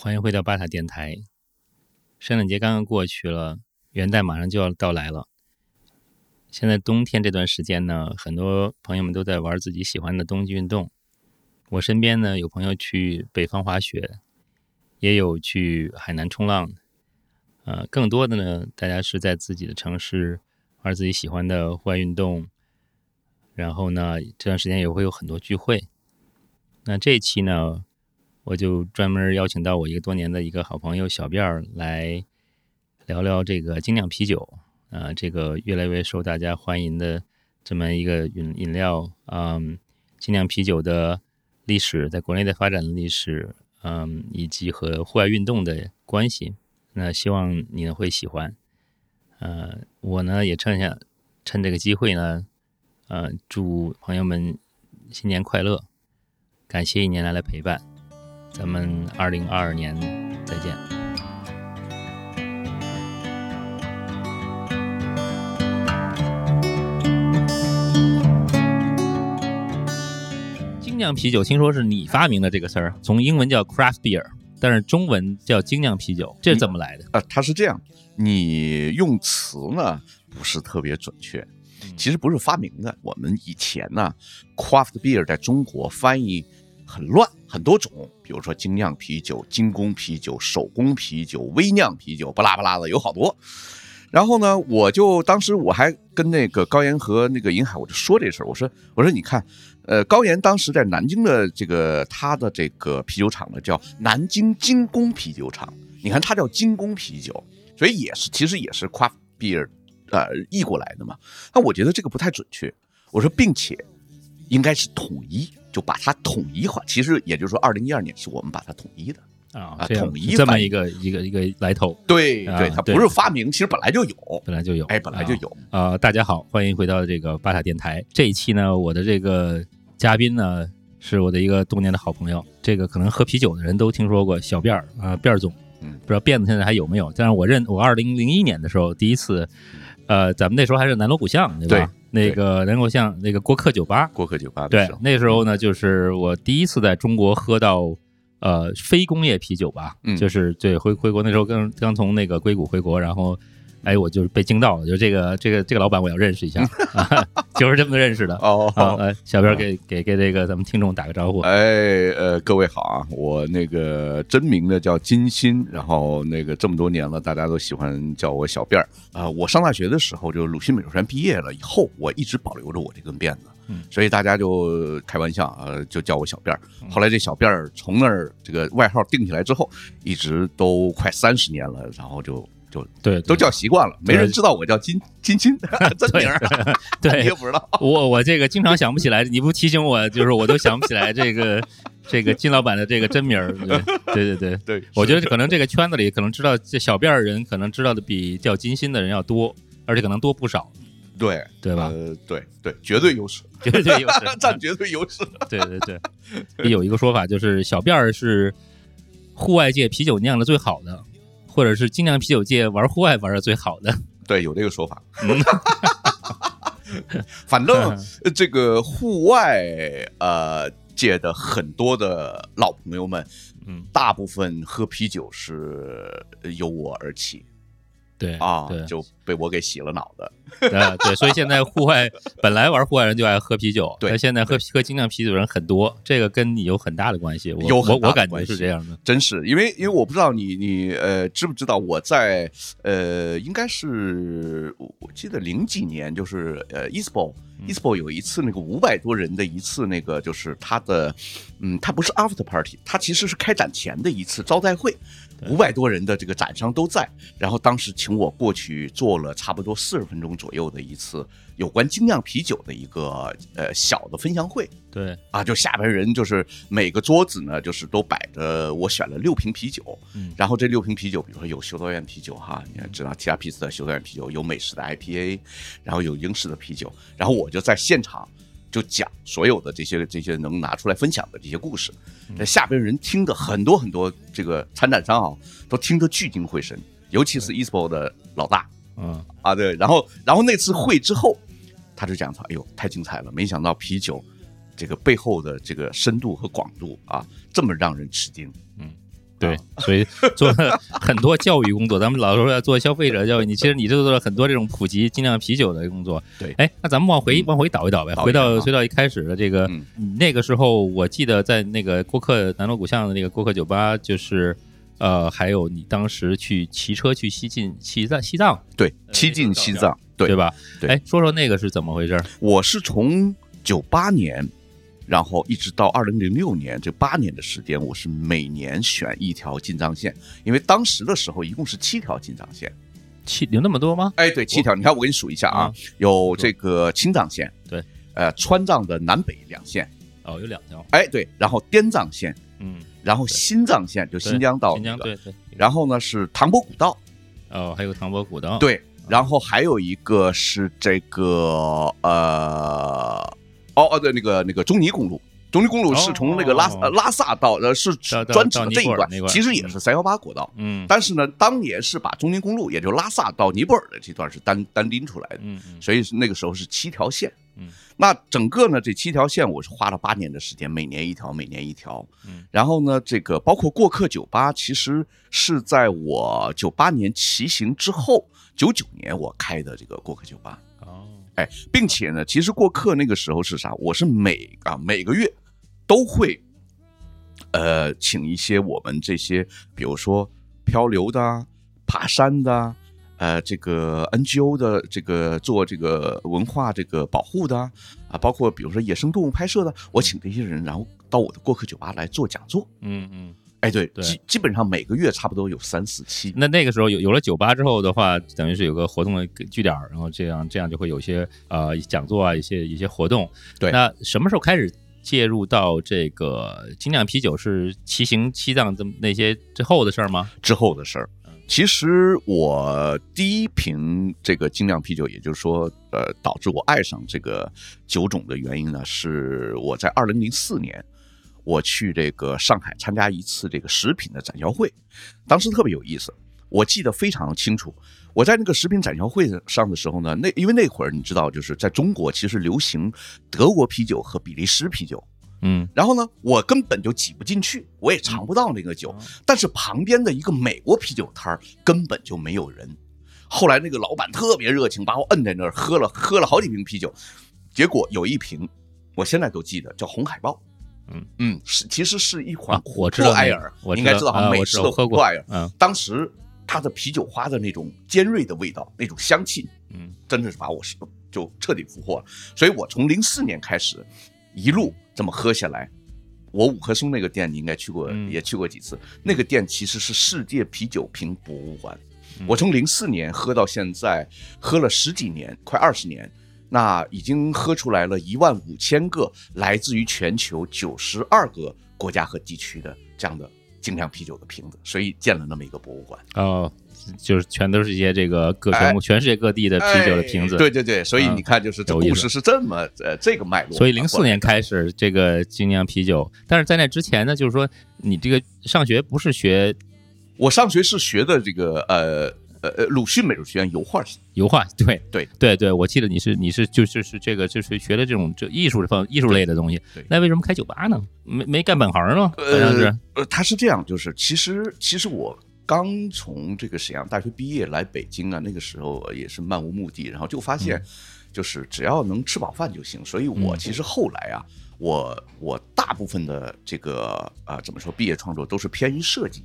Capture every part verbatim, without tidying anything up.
欢迎回到巴塔电台。圣诞节刚刚过去了，元旦马上就要到来了。现在冬天这段时间呢，很多朋友们都在玩自己喜欢的冬季运动。我身边呢，有朋友去北方滑雪，也有去海南冲浪。呃，更多的呢，大家是在自己的城市玩自己喜欢的户外运动。然后呢，这段时间也会有很多聚会。那这一期呢，我就专门邀请到我一个多年的一个好朋友小辫来聊聊这个精酿啤酒啊、呃，这个越来越受大家欢迎的这么一个饮饮料，嗯，精酿啤酒的历史，在国内的发展的历史，嗯，以及和户外运动的关系。那希望你呢会喜欢，呃，我呢也趁下趁这个机会呢，呃，祝朋友们新年快乐，感谢一年来的陪伴。咱们二零二二年再见。精酿啤酒听说是你发明的这个词儿，从英文叫 Craft Beer， 但是中文叫精酿啤酒，这是怎么来的？啊、呃，它是这样，你用词呢不是特别准确，其实不是发明的。我们以前呢 ，Craft Beer 在中国翻译很乱，很多种，比如说精酿啤酒、精工啤酒、手工啤酒、微酿啤酒，巴拉巴拉的有好多。然后呢，我就当时我还跟那个高岩和那个银海，我就说这事儿，我说我说你看，呃，高岩当时在南京的这个他的这个啤酒厂呢叫南京精工啤酒厂，你看他叫精工啤酒，所以也是其实也是 craft beer 呃译过来的嘛。那我觉得这个不太准确，我说并且应该是统一。就把它统一化，其实也就是说，二零一二年是我们把它统一的啊、哦，统一这么一个一个一个来头。对、啊、对，它不是发明，其实本来就有，本来就有，哎，本来就有。啊、呃，大家好，欢迎回到这个巴塔电台。这一期呢，我的这个嘉宾呢是我的一个多年的好朋友，这个可能喝啤酒的人都听说过小辫儿啊、呃，辫儿总，嗯，不知道辫子现在还有没有？但是我认我二零零一年的时候第一次，呃，咱们那时候还是南锣鼓巷，对吧？对那个能够像那个郭克酒吧，郭克酒吧的时候，对，那时候呢，就是我第一次在中国喝到呃非工业啤酒吧，嗯、就是对回回国那时候刚刚从那个硅谷回国，然后哎我就是被惊到了，就这个这个这个老板我要认识一下，啊、就是这么认识的哦、啊。呃，小辫给给给这个咱们听众打个招呼。哎呃，各位好啊，我那个真名的叫金鑫，然后那个这么多年了，大家都喜欢叫我小辫儿。啊，我上大学的时候，就鲁迅美术学院毕业了以后，我一直保留着我这根辫子，所以大家就开玩笑啊，就叫我小辫儿。后来这小辫儿从那儿这个外号定起来之后，一直都快三十年了，然后就就对，都叫习惯了，没人知道我叫金金鑫真名儿，对，你也不知道。我我这个经常想不起来，你不提醒我，就是我都想不起来这个。这个金老板的这个真名儿，对对对对，我觉得可能这个圈子里可能知道这小辫儿人，可能知道的比叫金鑫的人要多，而且可能多不少，对对吧？呃、对对，绝对优势，绝对优势，占绝对优势。对对对，有一个说法就是小辫儿是户外界啤酒酿的最好的，或者是精酿啤酒界玩户外玩的最好的。对，有这个说法。嗯反正这个户外，呃。界的很多的老朋友们，嗯，大部分喝啤酒是由我而起，对啊对，就被我给洗了脑的，对，对，所以现在户外本来玩户外人就爱喝啤酒，对，但现在喝喝精酿啤酒人很多，这个跟你有很大的关系，我有我我感觉是这样的，真是，因为因为我不知道你你呃知不知道我在呃应该是我记得零几年就是呃 EASPO。EASPO 有一次那个五百多人的一次那个就是他的，嗯，他不是 after party， 他其实是开展前的一次招待会，五百多人的这个展商都在，然后当时请我过去做了差不多四十分钟左右的一次有关精酿啤酒的一个呃小的分享会，对啊，就下边人就是每个桌子呢就是都摆着，我选了六瓶啤酒，嗯，然后这六瓶啤酒，比如说有修道院啤酒哈，你看知道 T R P 的修道院啤酒，有美式的 I P A， 然后有英式的啤酒，然后我。我就在现场就讲所有的这些这些能拿出来分享的这些故事，那下边人听的很多很多，这个参展商啊都听得聚精会神，尤其是 EASPO 的老大，嗯啊对，然后然后那次会之后，他就讲说，哎呦太精彩了，没想到啤酒这个背后的这个深度和广度啊，这么让人吃惊，嗯，对，所以做了很多教育工作。咱们老说要做消费者教育，你其实你就做了很多这种普及精酿啤酒的工作。对，哎，那咱们往回、嗯、往回倒一倒呗，回到回到一开始的这个、嗯、那个时候，我记得在那个郭克南锣鼓巷的那个郭克酒吧，就是。呃，还有你当时去骑车去西进西藏，西藏对，西进西藏，对对吧？哎，说说那个是怎么回事？我是从九八年，然后一直到二零零六年这八年的时间，我是每年选一条进藏线，因为当时的时候一共是七条进藏线，七有那么多吗？哎，对，七条。你看，我给你数一下啊，嗯、有这个青藏线，对，呃，川藏的南北两线，哦，有两条。哎，对，然后滇藏线，嗯。然后新藏线就新疆道，新疆对对。然后呢是唐蕃古道，哦，还有唐蕃古道。对，然后还有一个是这个呃，哦哦对，那个那个中尼公路，中尼公路是从那个拉、哦哦、拉萨到呃是专指的这一段，其实也是三幺八国道。嗯，但是呢，当年是把中尼公路，也就拉萨到尼泊尔的这段是单单拎出来的，嗯嗯，所以那个时候是七条线。嗯，那整个呢，这七条线我是花了八年的时间，每年一条，每年一条。嗯，然后呢，这个包括过客酒吧，其实是在我九八年骑行之后，九九年我开的这个过客酒吧。哦，哎，并且呢，其实过客那个时候是啥？我是每啊每个月都会，呃，请一些我们这些，比如说漂流的、爬山的。呃，这个 N G O 的这个做这个文化这个保护的啊，包括比如说野生动物拍摄的，我请这些人，然后到我的过客酒吧来做讲座。嗯嗯，哎对，对，基基本上每个月差不多有三四期。那那个时候有有了酒吧之后的话，等于是有个活动的据点，然后这样这样就会有些呃讲座啊，一些一些活动。对，那什么时候开始介入到这个精酿啤酒？是骑行西藏这那些之后的事儿吗？之后的事儿。其实我第一瓶这个精酿啤酒，也就是说，呃，导致我爱上这个酒种的原因呢，是我在二零零四年，我去这个上海参加一次这个食品的展销会，当时特别有意思，我记得非常清楚。我在那个食品展销会上的时候呢，那因为那会儿你知道，就是在中国其实流行德国啤酒和比利时啤酒。嗯，然后呢，我根本就挤不进去，我也尝不到那个酒，嗯、但是旁边的一个美国啤酒摊根本就没有人。后来那个老板特别热情，把我摁在那儿喝了喝了好几瓶啤酒，结果有一瓶，我现在都记得叫红海豹。嗯嗯，其实是一款琥珀艾尔，啊、应该知道哈，美式的琥珀艾尔。嗯、啊，当时它的啤酒花的那种尖锐的味道，那种香气，嗯，真的是把我就彻底俘获了。所以我从零四年开始，一路。这么喝下来，我五棵松那个店你应该去过，也去过几次。嗯、那个店其实是世界啤酒瓶博物馆。嗯、我从零四年喝到现在，喝了十几年，快二十年，那已经喝出来了一万五千个来自于全球九十二个国家和地区的这样的精酿啤酒的瓶子，所以建了那么一个博物馆。哦，就是全都是一些这个各全、哎、全世界各地的啤酒的瓶子，哎、对对对，所以你看，就是这故事是这么、嗯、呃这个脉络。所以零四年开始这个精酿啤酒，但是在那之前呢，就是说你这个上学不是学，我上学是学的这个呃呃鲁迅美术学院油画系，油画对对对对，我记得你是你是就是是这个就是学的这种这艺术方艺术类的东西，那为什么开酒吧呢？没没干本行呢？呃，呃他是这样，就是其实其实我。刚从这个沈阳大学毕业来北京啊，那个时候也是漫无目的，然后就发现，就是只要能吃饱饭就行。所以我其实后来啊，我我大部分的这个啊、呃、怎么说，毕业创作都是偏于设计，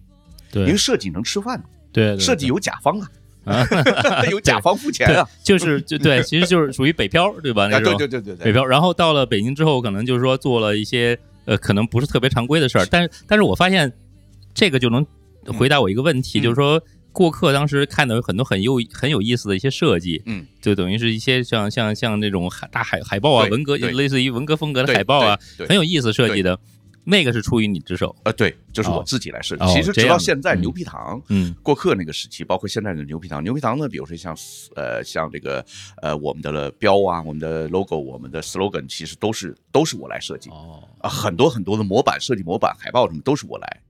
对，因为设计能吃饭，对，对对对，设计有甲方啊。啊有甲方付钱啊就是就对，其实就是属于北漂对吧，那种、啊、对对对对北漂。然后到了北京之后，可能就是说做了一些呃可能不是特别常规的事儿，但是但是我发现这个就能。回答我一个问题，嗯、就是说，过客当时看到有很多很有很有意思的一些设计，嗯，就等于是一些像像像那种海大海海报啊，文革类似于文革风格的海报啊，很有意思设计的。那个是出于你之手，呃，对，就是我自己来设计。哦、其实直到现在牛皮糖，嗯，过客那个时期，包括现在的牛皮糖，牛皮糖呢，比如说像呃像这个呃我们的标啊，我们的 logo， 我们的 slogan， 其实都是都是我来设计。哦，啊，很多很多的模板设计模板海报什么都是我来。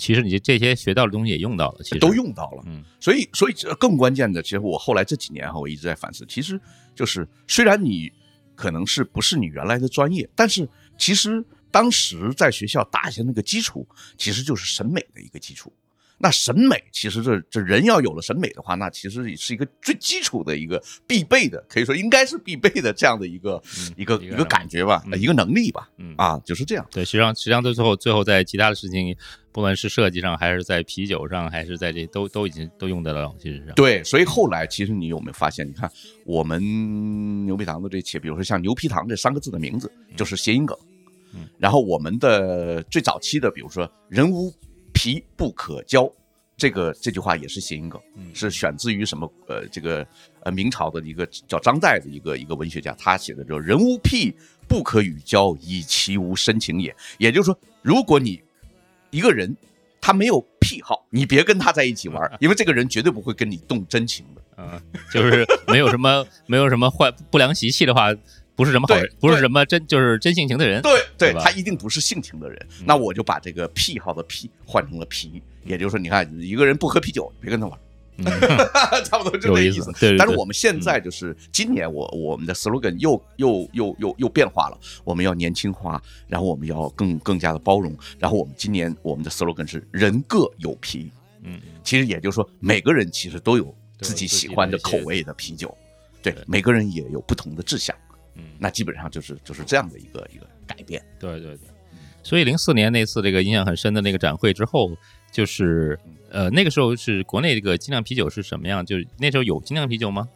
其实你这些学到的东西也用到了，其实都用到了。嗯，所以所以更关键的，其实我后来这几年哈，我一直在反思，其实就是虽然你可能是不是你原来的专业，但是其实当时在学校打下那个基础，其实就是审美的一个基础。那审美其实这这人要有了审美的话，那其实是一个最基础的一个必备的，可以说应该是必备的这样的一个、嗯、一个一个感觉吧、嗯，一个能力吧，嗯啊，就是这样。对，实际上实际上最后最后在其他的事情，不论是设计上，还是在啤酒上，还是在这都都已经都用得了，其实是。对，所以后来其实你有没有发现？你看我们牛皮糖的这些，比如说像牛皮糖这三个字的名字，就是谐音梗。嗯，然后我们的最早期的，比如说人无皮不可交，这个这句话也是谐音梗，是选自于什么？呃，这个呃明朝的一个叫张岱的一个一个文学家，他写的就是人无癖不可与交，以其无深情也。也就是说，如果你一个人他没有癖好，你别跟他在一起玩，因为这个人绝对不会跟你动真情的。嗯，就是没有什么没有什么坏不良习气的话。不是什么好人，不是什么真就是真性情的人，对对，他一定不是性情的人。嗯、那我就把这个癖好的癖换成了皮，也就是说，你看一个人不喝啤酒，别跟他玩，嗯、差不多就这意思。对对对，但是我们现在就是今年我，我我们的 slogan 又又又又又变化了，我们要年轻化，然后我们要更更加的包容，然后我们今年我们的 slogan 是人各有皮，嗯，其实也就是说每个人其实都有自己喜欢的口味的啤酒，对，对对每个人也有不同的志向。嗯，那基本上就是就是这样的一个一个改变。对对对，所以零四年那次这个印象很深的那个展会之后，就是呃那个时候是国内这个精酿啤酒是什么样？就是那时候有精酿啤酒吗？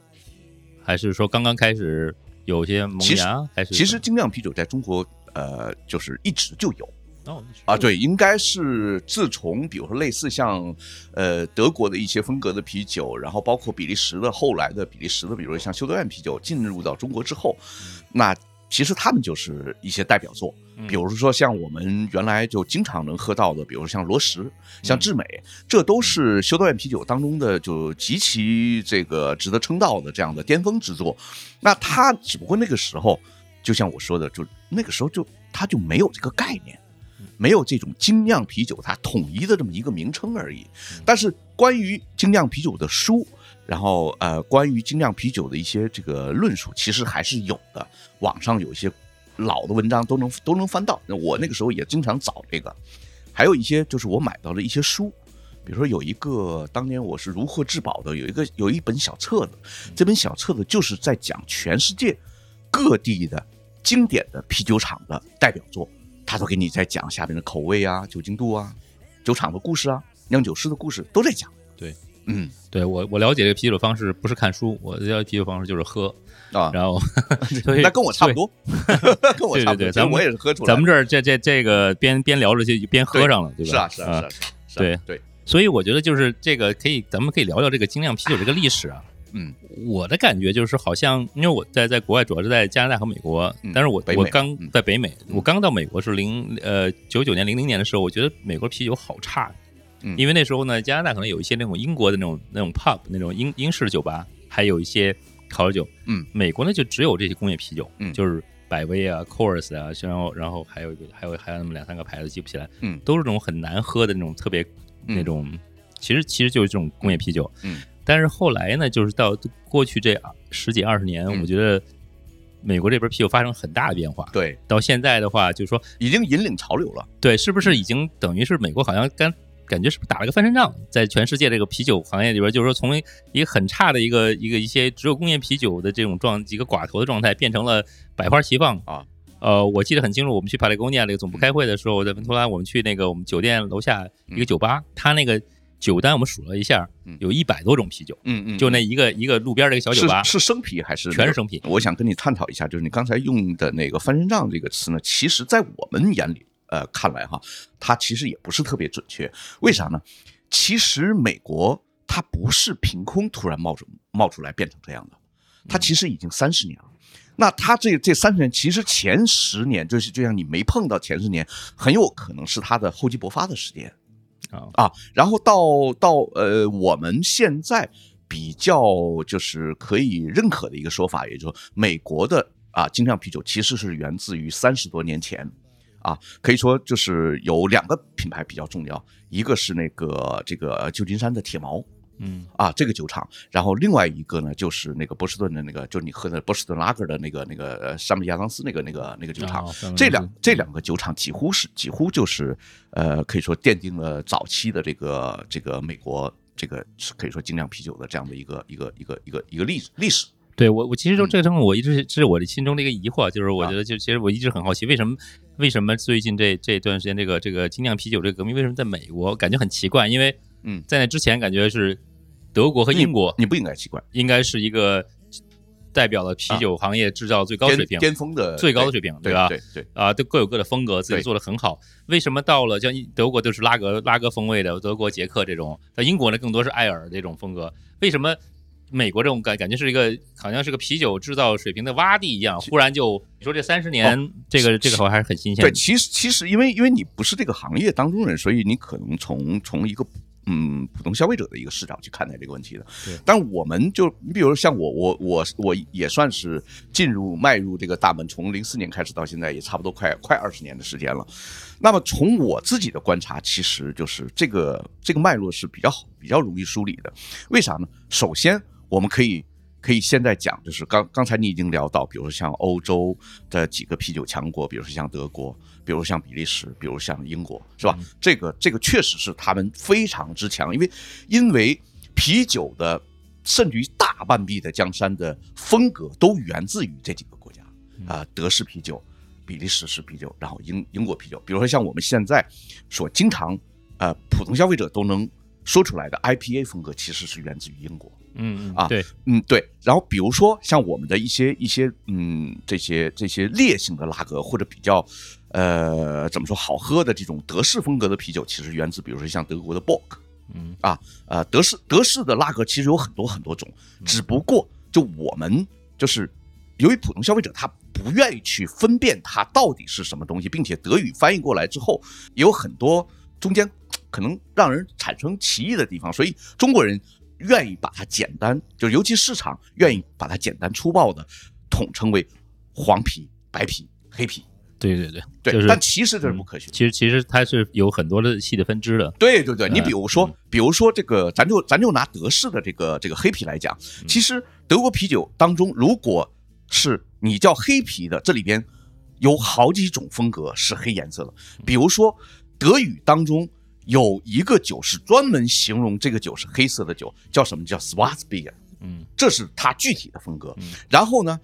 还是说刚刚开始有些萌芽？还是其实精酿啤酒在中国呃就是一直就有。哦、啊，对，应该是自从比如说类似像呃德国的一些风格的啤酒，然后包括比利时的后来的比利时的，比如像修道院啤酒进入到中国之后，那其实他们就是一些代表作，比如说像我们原来就经常能喝到的，比如像罗什、像智美，这都是修道院啤酒当中的就极其这个值得称道的这样的巅峰之作。那他只不过那个时候，就像我说的，就那个时候就他就没有这个概念。没有这种精酿啤酒它统一的这么一个名称而已，但是关于精酿啤酒的书，然后呃，关于精酿啤酒的一些这个论述其实还是有的，网上有一些老的文章都能都能翻到，我那个时候也经常找这个，还有一些就是我买到了一些书，比如说有一个当年我是如获至宝的，有一个有一本小册子，这本小册子就是在讲全世界各地的经典的啤酒厂的代表作，他都给你在讲下面的口味啊、酒精度啊、酒厂的故事啊、酿酒师的故事都在讲。对，嗯，对我我了解这个啤酒方式不是看书，我了解啤酒方式就是喝啊，然后那跟我差不多，跟我差不多，对对对，咱们我也是喝出来。咱们这儿这这这个边边聊着就边喝上了， 对, 对吧？是啊，是啊，是啊，是啊，是啊，对对。所以我觉得就是这个可以，咱们可以聊聊这个精酿啤酒这个历史啊。嗯，我的感觉就是好像，因为我在在国外，主要是在加拿大和美国，嗯、但是我我刚在北美，嗯、我刚到美国是零呃九九年零零年的时候，我觉得美国啤酒好差，嗯，因为那时候呢，加拿大可能有一些那种英国的那种那种 pub 那种英英式的酒吧，还有一些烤酒，嗯，美国呢就只有这些工业啤酒，嗯，就是百威啊、Coors 啊，然后然后还有还有还有那么两三个牌子记不起来，嗯，都是那种很难喝的那种特别那种，嗯、其实其实就是这种工业啤酒，嗯。嗯但是后来呢，就是到过去这十几二十年，嗯、我觉得美国这边啤酒发生很大的变化。对，到现在的话，就是说已经引领潮流了。对，是不是已经等于是美国好像感感觉是不是打了个翻身仗，在全世界这个啤酒行业里边，就是说从一个很差的一个一个一些只有工业啤酒的这种状一个寡头的状态，变成了百花齐放啊。呃，我记得很清楚，我们去帕雷贡尼亚那个总部开会的时候，在文图拉，我们去那个我们酒店楼下一个酒吧，嗯、他那个。酒单我们数了一下，有一百多种啤酒，嗯嗯，就那一个一个路边这个小酒吧，是, 是生啤还是全是生啤？我想跟你探讨一下，就是你刚才用的那个"翻身仗"这个词呢，其实在我们眼里，呃，看来哈，它其实也不是特别准确。为啥呢？其实美国它不是凭空突然冒出冒出来变成这样的，它其实已经三十年了。那它这这三十年，其实前十年就是就像你没碰到前十年，很有可能是它的厚积薄发的时间。啊，然后到到呃，我们现在比较就是可以认可的一个说法，也就是美国的啊精酿啤酒其实是源自于三十多年前，啊，可以说就是有两个品牌比较重要，一个是那个这个旧金山的铁锚，嗯啊，这个酒厂。然后另外一个呢，就是那个波士顿的那个，就是你喝的波士顿拉格的那个那个山本亚当斯那个那个那个酒厂。哦、这两这两个酒厂几乎是几乎就是呃，可以说奠定了早期的这个这个美国这个可以说精酿啤酒的这样的一个一个一个一个一个历史历史。对我，我其实说这个东西，我一直这是我的心中的一个疑惑，就是我觉得，就其实我一直很好奇，为什么为什么最近这这段时间，这个这个精酿啤酒这个革命，为什么在美国感觉很奇怪？因为嗯，在那之前感觉是德国和英国，你不应该奇怪，应该是一个代表了啤酒行业制造最高水平、巅峰的最高的水平，对吧？对对啊，都各有各的风格，自己做得很好。为什么到了像德国都是拉格拉格风味的，德国捷克这种，在英国呢更多是艾尔这种风格？为什么？美国这种感感觉是一个好像是个啤酒制造水平的洼地一样，忽然就你说这三十年，哦、这个这个还是很新鲜的。对，其实其实因为因为你不是这个行业当中人，所以你可能从从一个嗯普通消费者的一个视角去看待这个问题的。但我们就你比如像我我我我也算是进入迈入这个大门，从零四年开始到现在也差不多快快二十年的时间了。那么从我自己的观察，其实就是这个这个脉络是比较好比较容易梳理的。为啥呢？首先我们可以可以现在讲，就是刚刚才你已经聊到，比如说像欧洲的几个啤酒强国，比如说像德国，比如像比利时，比如像英国，是吧？嗯、这个这个确实是他们非常之强，因为因为啤酒的甚至于大半壁的江山的风格都源自于这几个国家啊、呃，德式啤酒、比利时式啤酒，然后英英国啤酒，比如说像我们现在所经常呃普通消费者都能说出来的 I P A 风格，其实是源自于英国。嗯啊，对，嗯对，然后比如说像我们的一些一些嗯这些这些烈性的拉格或者比较呃怎么说好喝的这种德式风格的啤酒，其实源自比如说像德国的 Bock， 嗯啊呃德式德式的拉格其实有很多很多种，只不过就我们就是由于普通消费者他不愿意去分辨它到底是什么东西，并且德语翻译过来之后也有很多中间可能让人产生歧义的地方，所以中国人愿意把它简单，就是尤其市场愿意把它简单粗暴的统称为黄皮、白皮、黑皮。对对对对，就是、但其实这是不科学。嗯、其实其实它是有很多的细的分支的。对对对，你比如说，嗯、比如说这个，咱就咱就拿德式的这个这个黑啤来讲，其实德国啤酒当中，如果是你叫黑啤的，这里边有好几种风格是黑颜色的，比如说德语当中。有一个酒是专门形容这个酒是黑色的酒，叫什么？叫 Schwarzbier。嗯，这是它具体的风格。然后呢，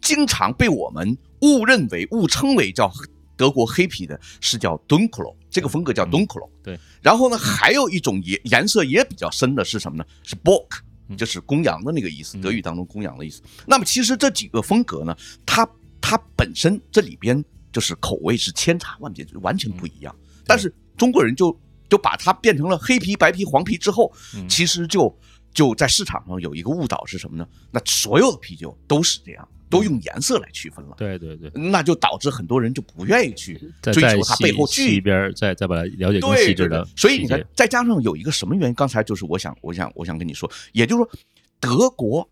经常被我们误认为、误称为叫德国黑啤的，是叫 Dunkel， 这个风格叫 Dunkel。对。然后呢，还有一种颜颜色也比较深的是什么呢？是 Bock， 就是公羊的那个意思，德语当中公羊的意思。那么其实这几个风格呢，它它本身这里边就是口味是千差万别，完全不一样。但是中国人就就把它变成了黑啤、白啤、黄啤之后，其实就就在市场上有一个误导是什么呢？那所有的啤酒都是这样，都用颜色来区分了。对对对，那就导致很多人就不愿意去追求它背后去一边，再再把它了解更细致的。所以你看，再加上有一个什么原因？刚才就是我想，我想，我想跟你说，也就是说，德国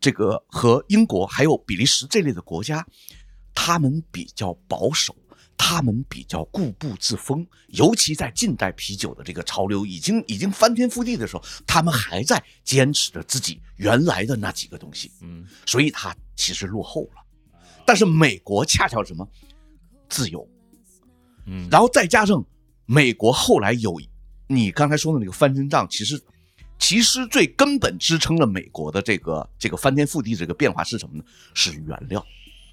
这个和英国还有比利时这类的国家，他们比较保守。他们比较固步自封，尤其在近代啤酒的这个潮流已经已经翻天覆地的时候，他们还在坚持着自己原来的那几个东西，嗯，所以他其实落后了。但是美国恰巧什么自由，嗯，然后再加上美国后来有你刚才说的那个翻身仗，其实其实最根本支撑了美国的这个这个翻天覆地这个变化是什么呢？是原料，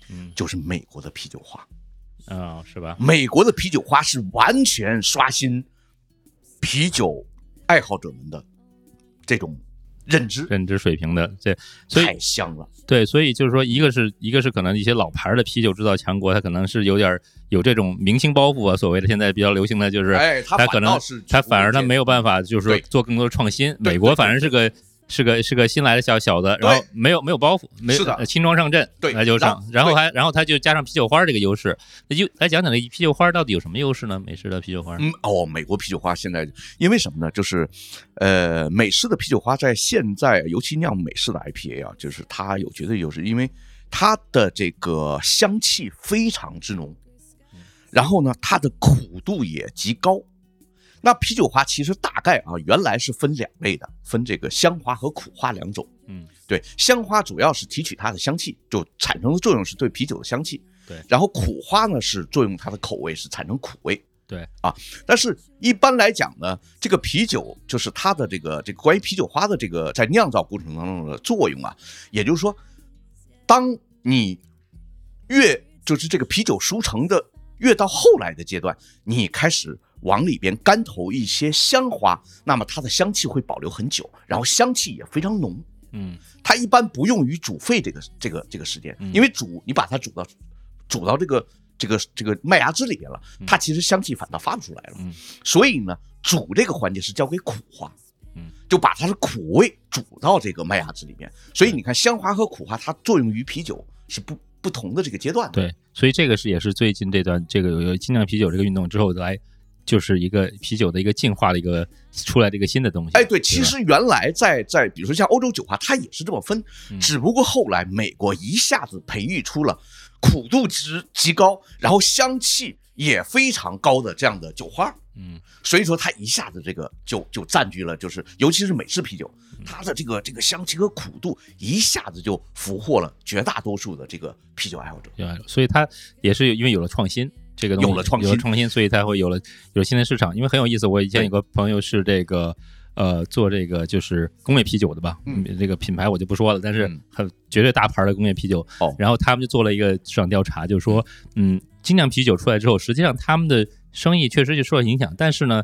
嗯，就是美国的啤酒花。嗯、哦，是吧？美国的啤酒花是完全刷新啤酒爱好者们的这种认知、认知水平的，对，所以太香了。对，所以就是说，一个是一个是可能一些老牌的啤酒制造强国，它可能是有点有这种明星包袱啊，所谓的现在比较流行的就是，哎，它可能它反而它没有办法，就是做更多的创新。美国反而是个。是个是个新来的小小子，然后没有没有包袱，没有轻装上阵，对，那就上，然后还然后他就加上啤酒花这个优势，那就来讲讲这啤酒花到底有什么优势呢？美式的啤酒花，嗯哦，美国啤酒花现在因为什么呢？就是，呃，美式的啤酒花在现在，尤其酿美式的 I P A 啊，就是它有绝对优势，因为它的这个香气非常之浓，然后呢，它的苦度也极高，那啤酒花其实大概啊，原来是分两类的，分这个香花和苦花两种。嗯，对，香花主要是提取它的香气，就产生的作用是对啤酒的香气。对，然后苦花呢是作用它的口味，是产生苦味。对啊，但是一般来讲呢，这个啤酒就是它的这个这个关于啤酒花的这个在酿造过程当中的作用啊，也就是说，当你越就是这个啤酒熟成的越到后来的阶段，你开始往里边干投一些香花，那么它的香气会保留很久，然后香气也非常浓。嗯，它一般不用于煮沸这个这个这个时间，因为煮你把它煮到煮到这个这个这个麦芽汁里边了，它其实香气反倒发不出来了。嗯，所以呢，煮这个环节是交给苦花，嗯，就把它的苦味煮到这个麦芽汁里面。所以你看，香花和苦花它作用于啤酒是不不同的这个阶段的。对，所以这个是也是最近这段这个有精酿啤酒这个运动之后来。就是一个啤酒的一个进化的一个出来的一个新的东西。哎，对，其实原来在在比如说像欧洲酒花，它也是这么分，只不过后来美国一下子培育出了苦度值极高，然后香气也非常高的这样的酒花。嗯，所以说它一下子这个就就占据了，就是尤其是美式啤酒，它的这个这个香气和苦度一下子就俘获了绝大多数的这个啤酒爱好者。所以它也是因为有了创新。这个有了创新，有了创新，所以才会有了有了新的市场。因为很有意思，我以前有个朋友是这个呃做这个就是工业啤酒的吧，嗯，这个品牌我就不说了，但是很绝对大牌的工业啤酒。哦，然后他们就做了一个市场调查，就是说，嗯，精酿啤酒出来之后，实际上他们的生意确实就受到影响，但是呢，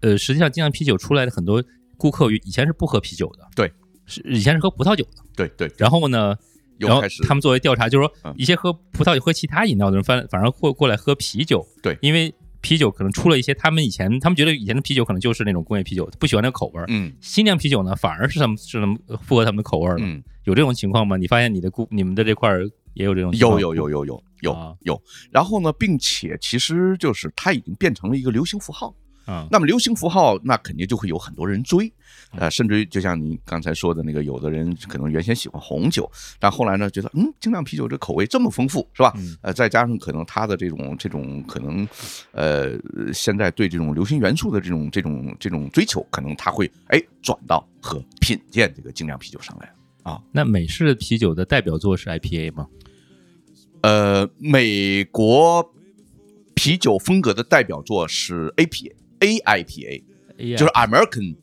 呃，实际上精酿啤酒出来的很多顾客以前是不喝啤酒的，对，以前是喝葡萄酒的，对对，然后呢。然后他们作为调查，就是说一些喝葡萄酒、喝其他饮料的人，反反而过过来喝啤酒。对，因为啤酒可能出了一些他们以前，他们觉得以前的啤酒可能就是那种工业啤酒，不喜欢那个口味。嗯，新酿啤酒呢，反而是他们是他们符合他们的口味了。嗯，有这种情况吗？你发现你的顾你们的这块也有这种情况？有有有有有有、啊、有。然后呢，并且其实就是它已经变成了一个流行符号。嗯，那么流行符号那肯定就会有很多人追，呃，甚至就像你刚才说的那个，有的人可能原先喜欢红酒，但后来呢觉得嗯，精酿啤酒这口味这么丰富，是吧？呃，再加上可能它的这种这种可能，呃，现在对这种流行元素的这种这种这种追求，可能它会哎转到和品鉴这个精酿啤酒上来啊。那美式啤酒的代表作是 I P A 吗？呃，美国啤酒风格的代表作是 A P A。A I P A 就是 American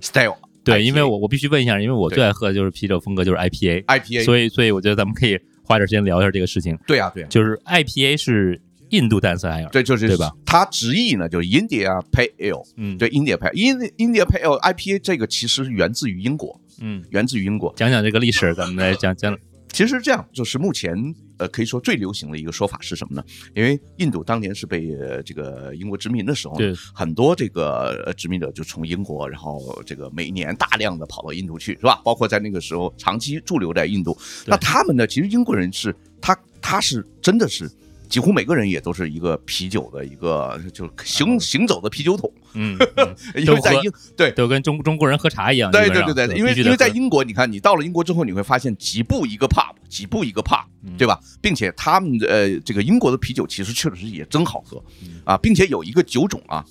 Style、哦、对，因为 我, 我必须问一下，因为我最爱喝的就是啤酒风格就是 I P A, I P A 所以所以我觉得咱们可以花点时间聊一下这个事情。对啊对啊，就是 I P A 是印度淡色艾尔，对，就是对吧？它直译呢就是 India Pale Ale， 嗯，对 India Pale India Pale I P A 这个其实源自于英国，嗯，源自于英国。讲讲这个历史，咱们来讲讲。其实这样就是目前呃可以说最流行的一个说法是什么呢？因为印度当年是被、呃、这个英国殖民的时候，很多这个殖民者就从英国，然后这个每年大量的跑到印度去，是吧？包括在那个时候长期驻留在印度。那他们呢，其实英国人是他他是真的是几乎每个人也都是一个啤酒的一个就 行, 行走的啤酒桶。嗯，嗯因为在英对都跟 中, 中国人喝茶一样。对对对 对, 对，因为因为在英国，你看你到了英国之后，你会发现几步一个 pub， 几步一个 pub， 对吧？并且他们呃这个英国的啤酒其实确实也真好喝啊，并且有一个酒种啊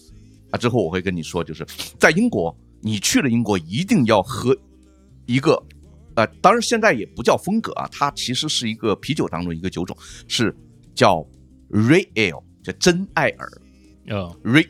啊，之后我会跟你说，就是在英国你去了英国一定要喝一个啊、呃，当然现在也不叫风格啊，它其实是一个啤酒当中一个酒种是。叫 Real Ale， 叫真艾尔。哦、oh, Real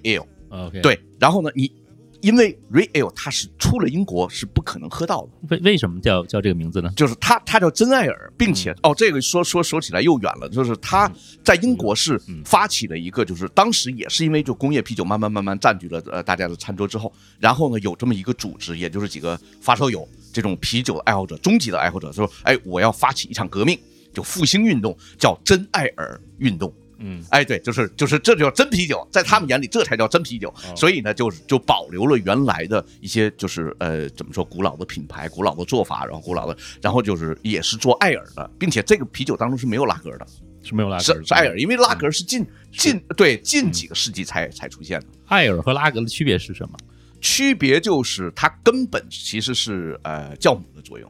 Ale，、okay. 对。然后呢，你因为 Real Ale 它是出了英国是不可能喝到的。为为什么叫叫这个名字呢？就是它它叫真艾尔，并且、嗯、哦，这个说说说起来又远了，就是它在英国是发起了一个，就是当时也是因为就工业啤酒慢慢慢慢占据了呃大家的餐桌之后，然后呢有这么一个组织，也就是几个发烧友这种啤酒的爱好者，终极的爱好者说，哎，我要发起一场革命。就复兴运动叫真艾尔运动，嗯，哎，对，就是就是这叫真啤酒，在他们眼里这才叫真啤酒，哦、所以呢，就是就保留了原来的一些就是呃怎么说古老的品牌、古老的做法，然后古老的，然后就是也是做艾尔的，并且这个啤酒当中是没有拉格的，是没有拉格的，是艾尔，因为拉格是近、嗯、近对近几个世纪才、嗯、才出现的。艾尔和拉格的区别是什么？区别就是它根本其实是呃酵母的作用，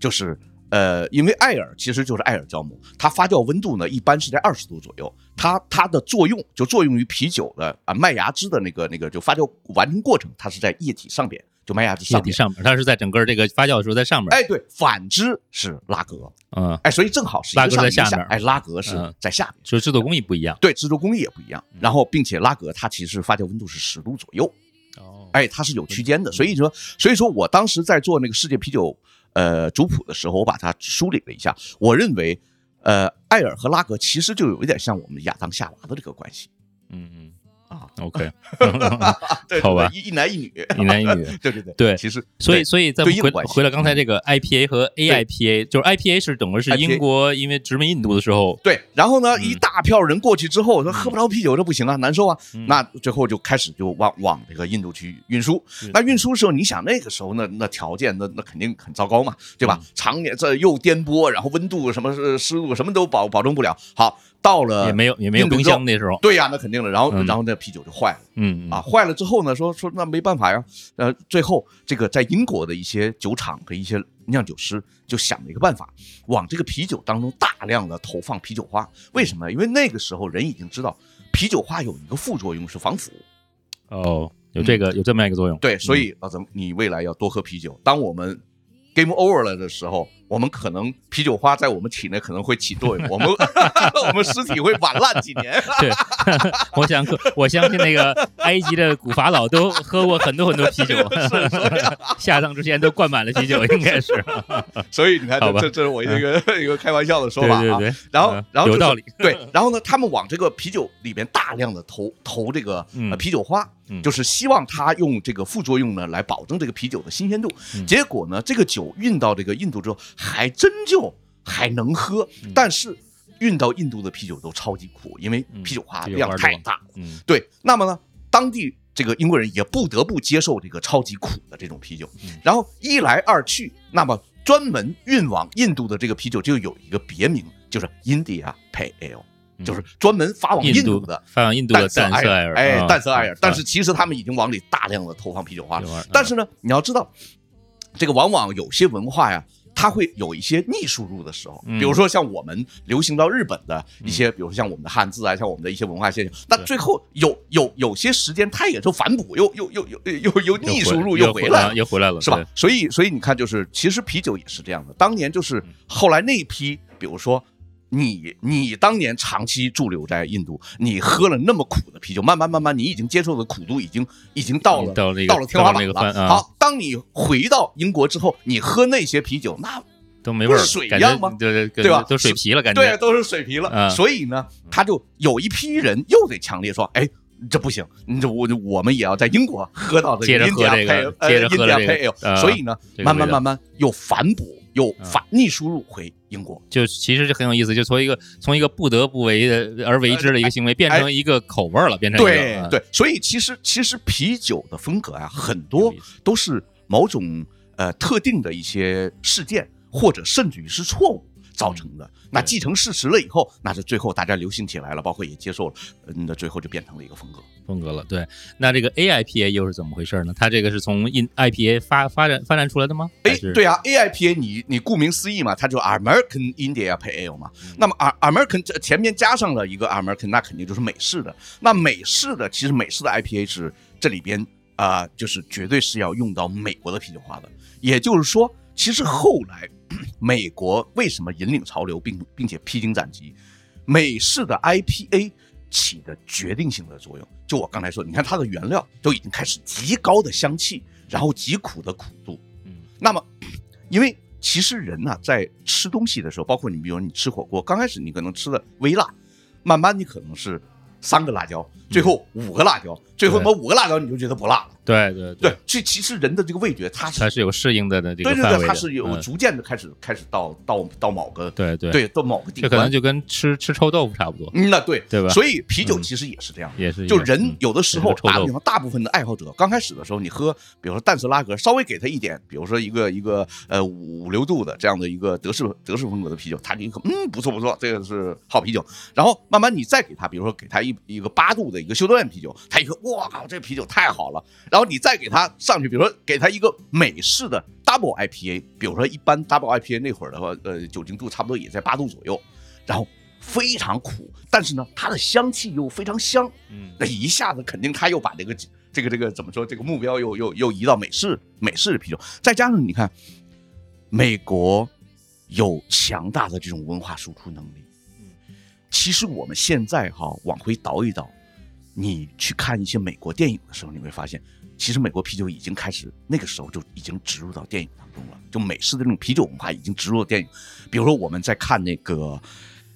就是。呃，因为艾尔其实就是艾尔酵母，它发酵温度呢一般是在二十度左右，它它的作用就作用于啤酒的啊麦芽汁的那个那个就发酵完成过程，它是在液体上边，就麦芽汁上边，液体上边，它是在整个这个发酵的时候在上面。哎，对，反之是拉格，嗯，哎，所以正好是拉格在下面，哎，拉格是在下面，所以、嗯、制作工艺不一样，对，制作工艺也不一样。然后，并且拉格它其实发酵温度是十度左右，哦，哎，它是有区间的，所以说，所以说我当时在做那个世界啤酒。呃，族谱的时候，我把它梳理了一下。我认为，呃，艾尔和拉格其实就有一点像我们亚当夏娃的这个关系。嗯嗯啊 ，OK， 对，好吧，一男一女，一男一女，对对对对。其实，所以所以再回回到刚才这个 I P A 和 A I P A， 就是 I P A 是整个是英国因为殖民印度的时候，对。然后呢，一大票人过去之后说喝不着啤酒，这不行啊，难受啊。那最后就开始就往往这个印度去运输。那运输的时候，你想那个时候那那条件那那肯定很糟糕嘛，对吧？常年这又颠簸，然后温度什么湿度什么都保保证不了。好。到了也没有也没有冰箱那时候，对呀、啊，那肯定了。然后、嗯、然后那啤酒就坏了，嗯啊，坏了之后呢，说说那没办法呀，呃，最后这个在英国的一些酒厂和一些酿酒师就想了一个办法，往这个啤酒当中大量的投放啤酒花。为什么？因为那个时候人已经知道啤酒花有一个副作用是防腐。哦，有这个、嗯、有这么一个作用。对，所以老曾、嗯，你未来要多喝啤酒。当我们 game over 了的时候。我们可能啤酒花在我们体内可能会起作用，我们我们尸体会晚烂几年。对，我想我相信那个埃及的古法老都喝过很多很多啤酒，下葬之前都灌满了啤酒，应该是。所以你看，这这是我一个、嗯、一个开玩笑的说法啊。对对对，然后然后、就是、有道理。对，然后呢，他们往这个啤酒里面大量的投投这个、呃、啤酒花。就是希望他用这个副作用呢来保证这个啤酒的新鲜度，结果呢这个酒运到这个印度之后还真就还能喝，但是运到印度的啤酒都超级苦，因为啤酒花量太大了、嗯嗯、对，那么呢当地这个英国人也不得不接受这个超级苦的这种啤酒，然后一来二去，那么专门运往印度的这个啤酒就有一个别名，就是 India Pale Ale，就是专门发往印度的，发往印度的淡色艾尔，哎，淡色艾尔。但是其实他们已经往里大量的投放啤酒花了。但是呢，你要知道，这个往往有些文化呀，它会有一些逆输入的时候。比如说像我们流行到日本的一些，比如说像我们的汉字啊，像我们的一些文化现象。那最后有有有些时间，它也就反哺，又又又又又又逆输入又回来了，又回来了，是吧？所以所以你看，就是其实啤酒也是这样的。当年就是后来那一批，比如说。你你当年长期驻留在印度，你喝了那么苦的啤酒，慢慢慢慢，你已经接受的苦度已经已经到了到了天花板了。好，当你回到英国之后，你喝那些啤酒，那都没味儿，不是水一样吗？对对对吧？都水皮了，感觉对，都是水皮了。所以呢，他就有一批人又得强烈说，哎。这不行，这我我们也要在英国喝到的这个印加配ale，所以呢，慢慢慢慢又反哺，又反逆输入回英国，就其实是很有意思，就从一个从一个不得不为的而为之的一个行为，变成一个口味了，变成一个对对，所以其实其实啤酒的风格啊，很多都是某种呃特定的一些事件，或者甚至于是错误。造成的，那继承事实了以后，那是最后大家流行起来了，包括也接受了，那最后就变成了一个风格风格了。对，那这个 A I P A 又是怎么回事呢？它这个是从 I P A 发发展发展出来的吗？哎，对啊 ，A I P A 你你顾名思义嘛，它就 American India Pale Ale 嘛。嗯、那么 American 前面加上了一个 American， 那肯定就是美式的。那美式的其实美式的 I P A 是这里边啊、呃，就是绝对是要用到美国的啤酒花的。也就是说，其实后来。美国为什么引领潮流 并, 并且披荆斩棘，美式的 I P A 起的决定性的作用，就我刚才说，你看它的原料都已经开始极高的香气，然后极苦的苦度。那么因为其实人、啊、在吃东西的时候，包括你比如你吃火锅，刚开始你可能吃的微辣，慢慢你可能是三个辣椒，最后五个辣椒，嗯、最后他妈五个辣椒你就觉得不辣了。对对 对, 对，这其实人的这个味觉，它是它是有适应的的这个范围的。对对对，它是有逐渐的开始、嗯、开始到到到某个对对对到某个地方，这可能就跟吃吃臭豆腐差不多。嗯，那对对吧？所以啤酒其实也是这样，嗯、也是就人有的时候，打比方，大部分的爱好者刚开始的时候，你喝，比如说淡色拉格，稍微给他一点，比如说一个一个呃五六度的这样的一个德式德式风格的啤酒，他就一个嗯不错不错，这个是好啤酒。然后慢慢你再给他，比如说给他一。一个八度的一个修道院啤酒，他一说哇靠，这啤酒太好了。然后你再给他上去，比如说给他一个美式的 Double I P A， 比如说一般 Double I P A 那会儿的话，呃，酒精度差不多也在八度左右，然后非常苦，但是呢，它的香气又非常香，嗯，那一下子肯定它又把这个这个这个怎么说，这个目标又又又移到美式美式啤酒，再加上你看，美国有强大的这种文化输出能力，嗯，其实我们现在哈往回倒一倒，你去看一些美国电影的时候，你会发现。其实美国啤酒已经开始，那个时候就已经植入到电影当中了，就美式的那种啤酒文化已经植入到电影。比如说我们在看那个、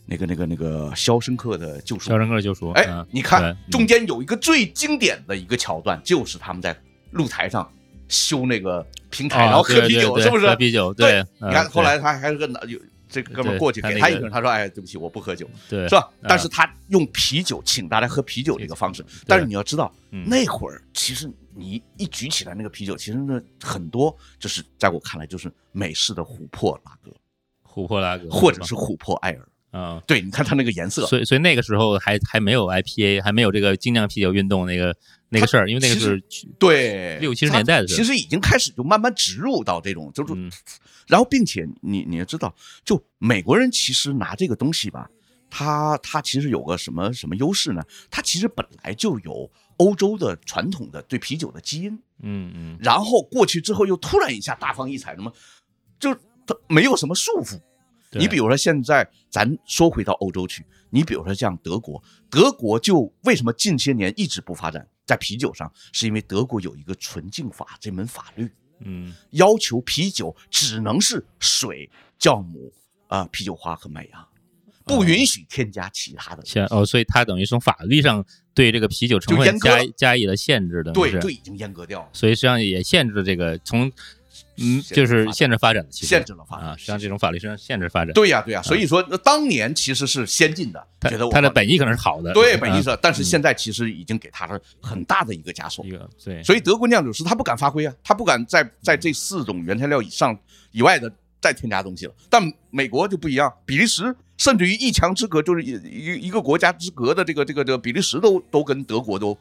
那个、那个、那个《肖申克的救赎》。肖申克的救赎，哎，嗯、你看中间有一个最经典的一个桥段，就是他们在露台上修那个平台，哦、然后喝啤酒，对对对，是不是？喝啤酒，对。对嗯、你看后来他还是个这个哥们过去给他一瓶，他说：“哎，对不起，我不喝酒。”对，是吧？但是他用啤酒请大家喝啤酒这个方式。但是你要知道，那会儿其实你一举起来那个啤酒，其实呢很多就是在我看来就是美式的琥珀拉格，琥珀拉格或者是琥珀艾尔啊。对，你看它那个颜色。所以，所以那个时候还还没有 I P A， 还没有这个精酿啤酒运动那个那个事儿，因为那个是对六七十年代的事，其实已经开始就慢慢植入到这种就是。嗯然后，并且你你也知道，就美国人其实拿这个东西吧，他他其实有个什么什么优势呢？他其实本来就有欧洲的传统的对啤酒的基因，嗯嗯。然后过去之后又突然一下大放异彩，什么就他没有什么束缚。你比如说现在咱说回到欧洲去，你比如说像德国，德国就为什么近些年一直不发展在啤酒上，是因为德国有一个纯净法这门法律。嗯，要求啤酒只能是水、酵母、啊、呃、啤酒花和麦芽，不允许添加其他的东西。哦。哦，所以它等于是从法律上对这个啤酒成分加加以了限制的。对，就已经阉割掉了。所以实际上也限制这个从，嗯，就是限制发展的，限制了发展啊。实际上这种法律实际上限制发展。对呀、啊，对呀、啊。所以说，当年其实是先进的，觉得它的本意可能是好的，对，本意是、嗯，但是现在其实已经给它了很大的一个枷锁。一个对，所以德国酿酒师他不敢发挥啊，他不敢在在这四种原材料以上以外的再添加东西了。但美国就不一样，比利时甚至于一墙之隔，就是一一个国家之隔的这个这个这个比利时都都跟德国都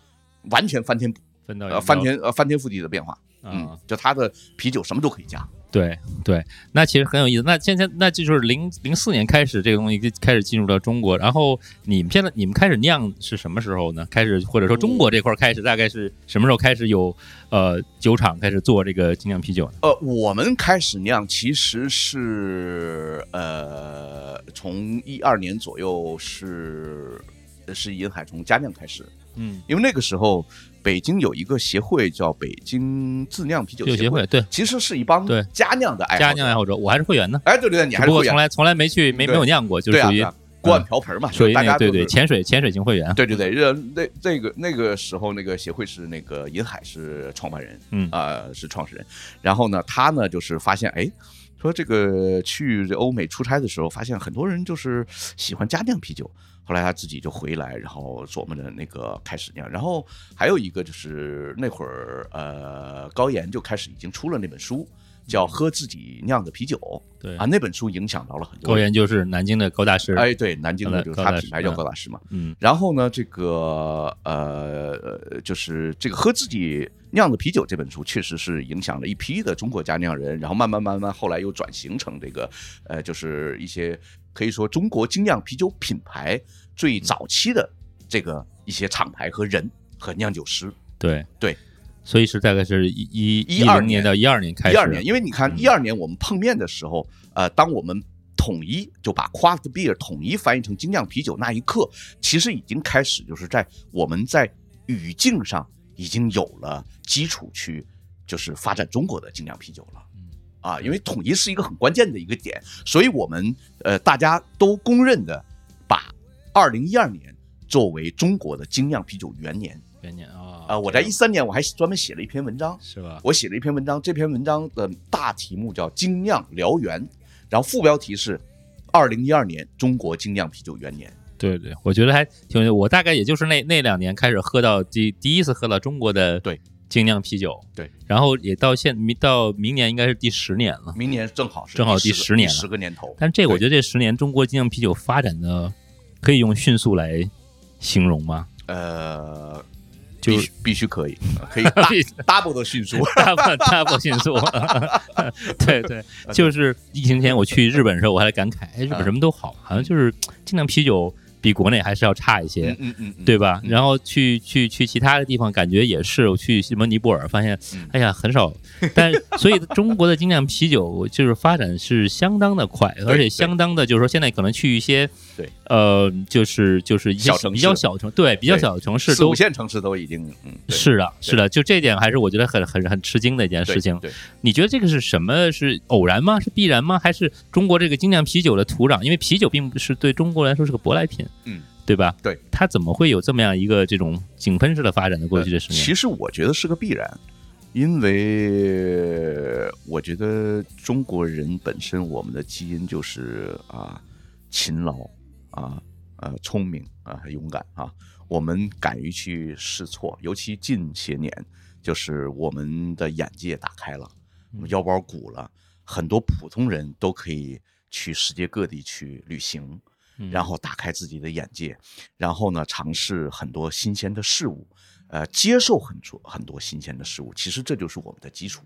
完全翻天翻到、呃、翻天呃翻天覆地的变化。嗯，就他的啤酒什么都可以加。对对，那其实很有意思。那现在那就是零零四年开始这个东西开始进入到中国，然后你们现在你们开始酿是什么时候呢？开始或者说中国这块开始大概是什么时候开始有呃酒厂开始做这个精酿啤酒呢？呃，我们开始酿其实是呃从一二年左右是是银海从家酿开始。嗯，因为那个时候。北京有一个协会叫北京自酿啤酒协会，对，其实是一帮家酿的爱好者，家酿爱好者，我还是会员呢。哎，对对对，你还是会员，不过从来从来没去没没有酿过，就是属于锅碗瓢盆嘛，属于大家对对潜水潜水型会员。对对对，那那个那个时候那个协会是那个银海是创办人，嗯啊、呃、是创始人，然后呢他呢就是发现哎。说这个去欧美出差的时候，发现很多人就是喜欢家酿啤酒。后来他自己就回来，然后琢磨着那个开始酿。然后还有一个就是那会儿，呃，高岩就开始已经出了那本书，叫《喝自己酿的啤酒》。对啊，那本书影响到了很多。高岩就是南京的高大师。哎，对，南京的就是他品牌叫高大师嘛。嗯。然后呢，这个呃，就是这个喝自己。酿的啤酒这本书确实是影响了一批的中国家酿人，然后慢慢慢慢后来又转型成这个，呃，就是一些可以说中国精酿啤酒品牌最早期的这个一些厂牌和人和酿酒师。对对，所以是大概是一一二年到一二年开始。一二年，因为你看一二年我们碰面的时候，呃，当我们统一就把 Craft Beer 统一翻译成精酿啤酒那一刻，其实已经开始就是在我们在语境上。已经有了基础去就是发展中国的精酿啤酒了啊，因为统一是一个很关键的一个点，所以我们呃大家都公认的把二零一二年作为中国的精酿啤酒元年。元年啊！啊，我在一三年我还专门写了一篇文章，是吧？我写了一篇文章，这篇文章的大题目叫《精酿燎原》，然后副标题是“二零一二年中国精酿啤酒元年”。对对，我觉得还挺，我大概也就是那那两年开始喝到第第一次喝到中国的精酿啤酒，对，然后也到现到明年应该是第十年了，明年正好是正好第十年了，十个年头。但这我觉得这十年中国精酿啤酒发展的可以用迅速来形容吗？呃，就必须必须可以，可以double 的迅速double 迅速对对，就是疫情前我去日本的时候我还感慨、哎、日本什么都好，好像就是尽量啤酒比国内还是要差一些，嗯嗯嗯、对吧？嗯、然后去去去其他的地方，感觉也是。我去什么尼泊尔，发现，嗯、哎呀，很少。但所以中国的精酿啤酒就是发展是相当的快，而且相当的，就是说现在可能去一些，对，呃，就是就是一些比较小城，对，比较小的城市都，四五线城市都已经，嗯、是的，是的。就这点还是我觉得很很很吃惊的一件事情。你觉得这个是什么？是偶然吗？是必然吗？还是中国这个精酿啤酒的土壤？因为啤酒并不是对中国来说是个舶来品。嗯，对吧？对，它怎么会有这么样一个这种井喷式的发展的过去的十年、呃？其实我觉得是个必然，因为我觉得中国人本身我们的基因就是啊勤劳啊呃聪明啊勇敢啊，我们敢于去试错，尤其近些年就是我们的眼界打开了，我们腰包鼓了，很多普通人都可以去世界各地去旅行。然后打开自己的眼界，然后呢，尝试很多新鲜的事物，呃，接受很多很多新鲜的事物。其实这就是我们的基础，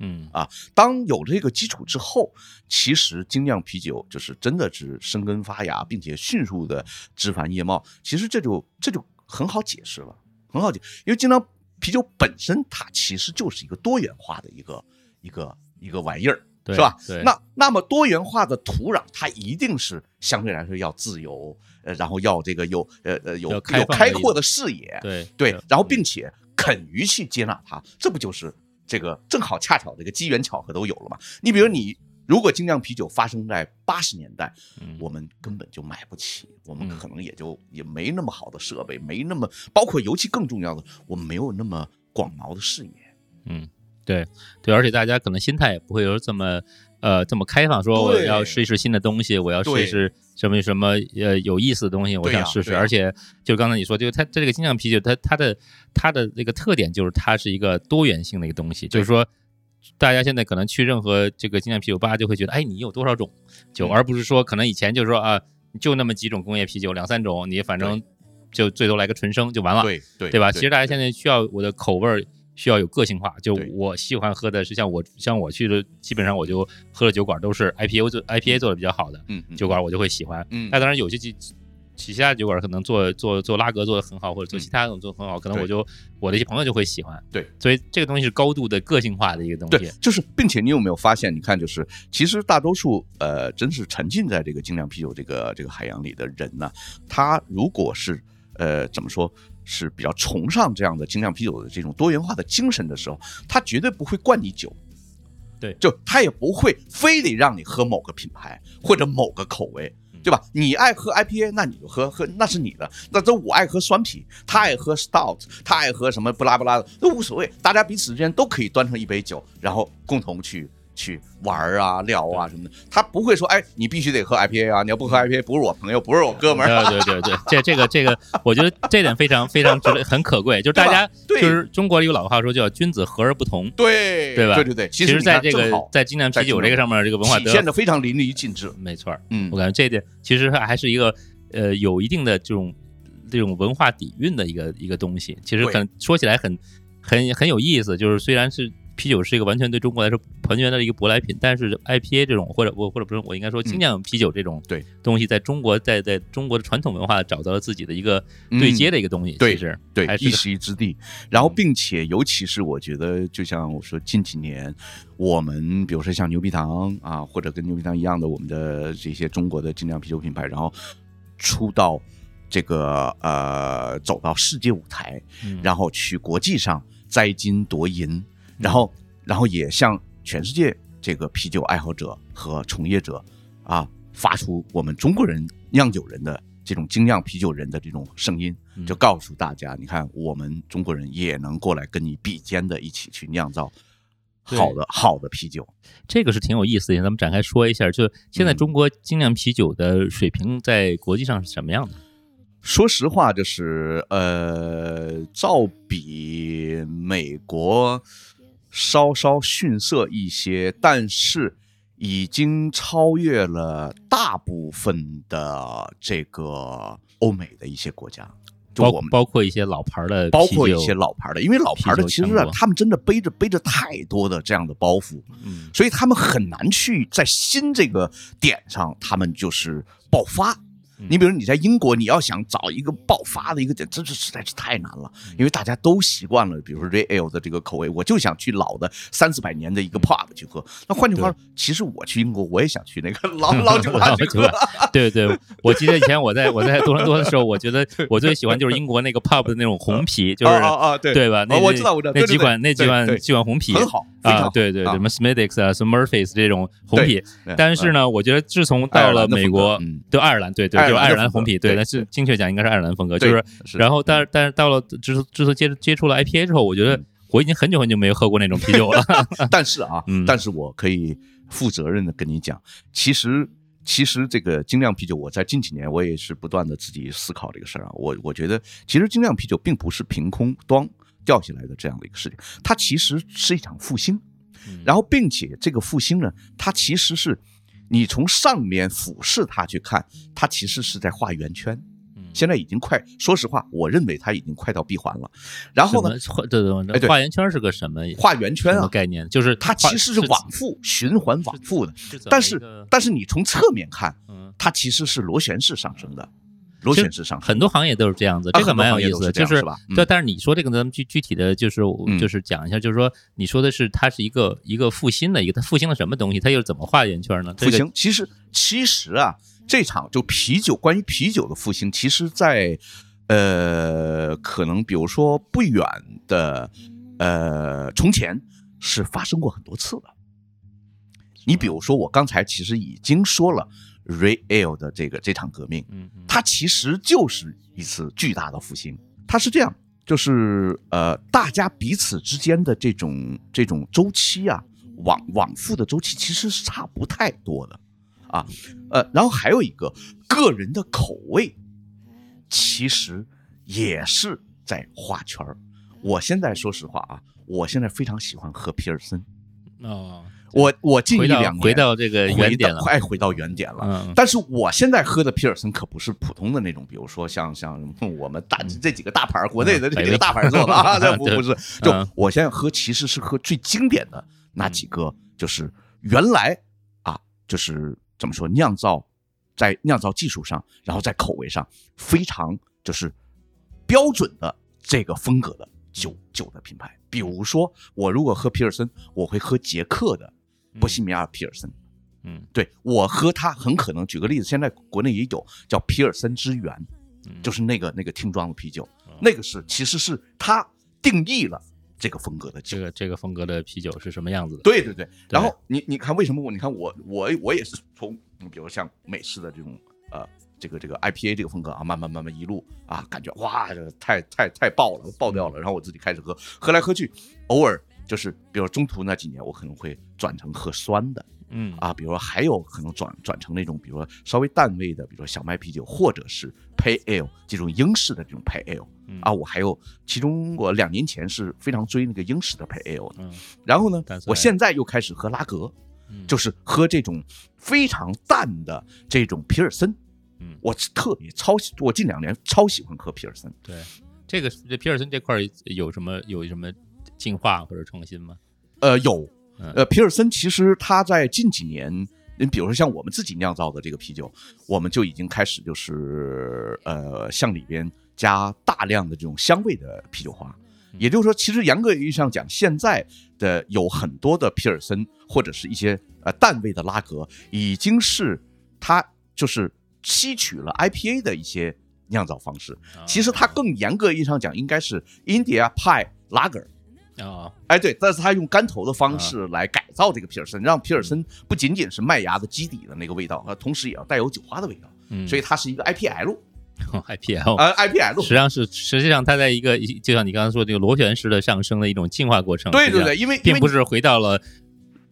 嗯啊，当有这个基础之后，其实精酿啤酒就是真的是生根发芽，并且迅速的枝繁叶茂。其实这就这就很好解释了，很好解，因为精酿啤酒本身它其实就是一个多元化的一个一个一个玩意儿。是吧？那那么多元化的土壤，它一定是相对来说要自由，呃，然后要这个有呃呃有有开阔的视野，对对，然后并且肯于去接纳它，这不就是这个正好恰巧这个机缘巧合都有了嘛？你比如你如果精酿啤酒发生在八十年代，我们根本就买不起，我们可能也就也没那么好的设备，没那么包括尤其更重要的，我们没有那么广袤的视野，嗯。对对，而且大家可能心态也不会有这么呃这么开放，说我要试一试新的东西，我要试一试什么什么呃有意思的东西，我想试试。啊啊、而且就刚才你说，就它这个精酿啤酒，它它的它的那个特点就是它是一个多元性的一个东西，就是说大家现在可能去任何这个精酿啤酒吧就会觉得，哎，你有多少种酒，嗯、而不是说可能以前就是说啊，就那么几种工业啤酒，两三种，你反正就最多来个纯生就完了，对对对吧？其实大家现在需要我的口味。需要有个性化，就我喜欢喝的是像我像我去的，基本上我就喝的酒馆都是 I P A 做 I P A 做的比较好的酒馆，我就会喜欢。嗯，那、嗯、当然有些其其他酒馆可能做做做拉格做的很好，或者做其他种做的很好，嗯、可能我就我的一些朋友就会喜欢。对，所以这个东西是高度的个性化的一个东西。对，就是并且你有没有发现？你看，就是其实大多数呃，真是沉浸在这个精酿啤酒这个这个海洋里的人呢、啊，他如果是呃怎么说？是比较崇尚这样的精酿啤酒的这种多元化的精神的时候，他绝对不会灌你酒，对，就他也不会非得让你喝某个品牌或者某个口味，对吧？你爱喝 I P A， 那你就喝喝，那是你的。那这我爱喝酸啤，他爱喝 Stout， 他爱喝什么不拉不拉的，都无所谓，大家彼此之间都可以端上一杯酒，然后共同去。去玩啊聊啊什么的，他不会说哎你必须得喝 I P A 啊，你要不喝 I P A 不是我朋友，不是我哥们儿。对对对对，这这个这个，我觉得这点非常非常值得，很可贵。就是大家就是中国有老话说叫君子和而不同，对对吧？对对对，其实在这个在精酿啤酒这个上面，这个文化体现的非常淋漓尽致。没错，嗯，我感觉这点其实还是一个呃有一定的这种这种文化底蕴的一个一个东西。其实很说起来很很很有意思，就是虽然是。啤酒是一个完全对中国来说完全的一个舶来品，但是 I P A 这种或者我或者不是我应该说精酿啤酒这种东西，在中国在在中国的传统文化找到了自己的一个对接的一个东西，嗯、其实对对一席之地。然后并且尤其是我觉得，就像我说近几年我们比如说像牛皮糖啊，或者跟牛皮糖一样的我们的这些中国的精酿啤酒品牌，然后出到这个呃走到世界舞台，嗯、然后去国际上摘金夺银。然后，然后也向全世界这个啤酒爱好者和从业者啊，发出我们中国人酿酒人的这种精酿啤酒人的这种声音，就告诉大家，你看我们中国人也能过来跟你比肩的一起去酿造好的好的啤酒。这个是挺有意思的，咱们展开说一下，就现在中国精酿啤酒的水平在国际上是什么样的？说实话，就是呃，照比美国。稍稍逊色一些，但是已经超越了大部分的这个欧美的一些国家。就我们包括一些老牌的，包括一些老牌的，因为老牌的其实啊，他们真的背着背着太多的这样的包袱，嗯，所以他们很难去在新这个点上，他们就是爆发。你比如你在英国，你要想找一个爆发的一个点，真是实在是太难了，因为大家都习惯了，比如说 Real Ale 的这个口味，我就想去老的三四百年的一个 pub 去喝。那换句话说，其实我去英国，我也想去那个老老酒吧去喝。对对，我记得以前我在我在多伦多的时候，我觉得我最喜欢就是英国那个 pub 的那种红啤，就是啊啊啊，对对吧？那我知道我知道那几款那几款几款红啤很好啊，对对，什么 Smithwick's 啊，什么 Murphy's 这种红啤。但是呢，我觉得自从到了美国，对爱尔兰，对对。就是爱尔兰红啤，对，但是精确讲应该是爱尔兰风格，就是，然后但是但是到了之之后接接触了 I P A 之后，我觉得我已经很久很久没有喝过那种啤酒了。但是啊，嗯、但是我可以负责任的跟你讲，其实其实这个精酿啤酒，我在近几年我也是不断的自己思考这个事儿啊，我我觉得其实精酿啤酒并不是凭空端掉下来的这样的一个事情，它其实是一场复兴，然后并且这个复兴呢，它其实是。你从上面俯视它去看，它其实是在画圆圈。现在已经快，说实话，我认为它已经快到闭环了。然后呢，对对对，画圆圈是个什么？画圆圈啊，什么概念？就是它其实是往复循环往复的。但是但是你从侧面看，它其实是螺旋式上升的。螺旋式上升，很多行业都是这样子，这个蛮有意思的，就是对。但是你说这个，咱们具具体的就是就是讲一下，就是说你说的是它是一个一个复兴的一个，它复兴了什么东西？它又怎么画圆圈呢？复兴其实其实啊，这场就啤酒关于啤酒的复兴，其实在呃可能比如说不远的呃从前是发生过很多次的。你比如说我刚才其实已经说了。Real Ale 的这个这场革命，它其实就是一次巨大的复兴。它是这样，就是呃，大家彼此之间的这种这种周期啊，往往复的周期其实是差不太多的啊。呃，然后还有一个个人的口味，其实也是在画圈儿。我现在说实话啊，我现在非常喜欢喝皮尔森哦。我我近一两年回到这个原点了，快回到原点了。但是我现在喝的皮尔森可不是普通的那种，比如说像像我们大这几个大牌国内的这几个大牌做的啊，这不不是。就我现在喝其实是喝最经典的那几个，就是原来啊，就是怎么说酿造在酿造技术上，然后在口味上非常就是标准的这个风格的酒酒的品牌。比如说我如果喝皮尔森，我会喝捷克的。波西米亚皮尔森，嗯，对我喝它很可能，举个例子，现在国内也有叫皮尔森之源，就是那个那个听装的啤酒，那个是其实是它定义了这个风格的酒，这个这个风格的啤酒是什么样子的？对对对。然后你你看为什么我你看我我我也是从比如像美式的这种呃这个这个 I P A 这个风格啊，慢慢慢慢一路啊，感觉哇这太太太爆了，爆掉了，然后我自己开始喝，喝来喝去，偶尔。就是，比如中途那几年，我可能会转成喝酸的，嗯啊，比如说还有可能转转成那种，比如说稍微淡味的，比如说小麦啤酒或者是 Pale Ale 这种英式的这种 Pale Ale 啊，我还有，其中我两年前是非常追那个英式的 Pale Ale 的，然后呢，我现在又开始喝拉格，就是喝这种非常淡的这种皮尔森，我特别超，我近两年超喜欢喝皮尔森。对，这个这皮尔森这块有什么有什么？进化或者创新吗？呃，有，呃，皮尔森其实他在近几年，你比如说像我们自己酿造的这个啤酒，我们就已经开始就是呃，向里边加大量的这种香味的啤酒花。也就是说，其实严格意义上讲，现在的有很多的皮尔森或者是一些呃淡味的拉格，已经是它就是吸取了 I P A 的一些酿造方式。其实它更严格意义上讲，应该是 India Pale Lager。啊，哎对，但是他用干投的方式来改造这个皮尔森，让皮尔森不仅仅是麦芽的基底的那个味道，同时也要带有酒花的味道，所以它是一个 I P L。I P L 啊 ，I P L 实际上是实际上它在一个就像你刚才说这个螺旋式的上升的一种进化过程。对对对，因为并不是回到了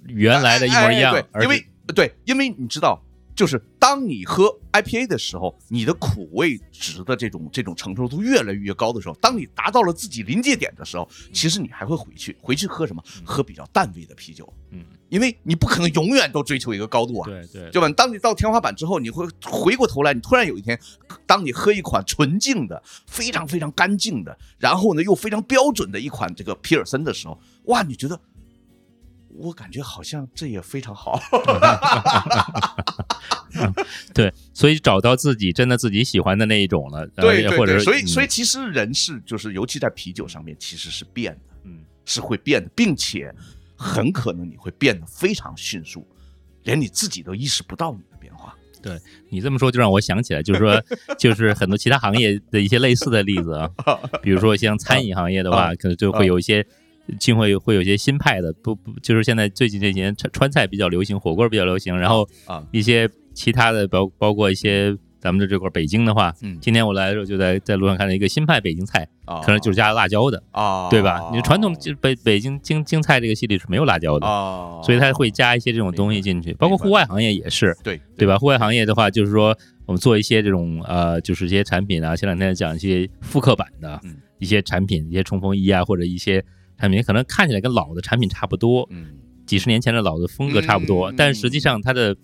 原来的一模一样，因为对，因为你知道，就是当当你喝 I P A 的时候，你的苦味值的这种这种承受度越来越高的时候，当你达到了自己临界点的时候，其实你还会回去回去喝什么？喝比较淡味的啤酒，嗯，因为你不可能永远都追求一个高度啊，对对，对吧？当你到天花板之后，你会回过头来，你突然有一天，当你喝一款纯净的、非常非常干净的，然后呢又非常标准的一款这个皮尔森的时候，哇，你觉得？我感觉好像这也非常好、嗯，对，所以找到自己真的自己喜欢的那一种了，对对对，或者所以、嗯、所以其实人是就是尤其在啤酒上面其实是变的，嗯，是会变的，并且很可能你会变得非常迅速，连你自己都意识不到你的变化。对，你这么说就让我想起来，就是说就是很多其他行业的一些类似的例子啊，比如说像餐饮行业的话，可能就会有一些。就会会有一些新派的，不不，就是现在最近这几年川菜比较流行，火锅比较流行，然后一些其他的，包包括一些咱们的这块北京的话，嗯，今天我来的时候就在在路上看到一个新派北京菜，哦、可能就是加辣椒的，哦、对吧？你传统北北京京京菜这个系列是没有辣椒的，哦、所以它会加一些这种东西进去，包括户外行业也是，对对吧？户外行业的话，就是说我们做一些这种呃，就是一些产品啊，前两天讲一些复刻版的、嗯、一些产品，一些冲锋衣啊，或者一些。产品可能看起来跟老的产品差不多，嗯，几十年前的老的风格差不多，嗯、但实际上它的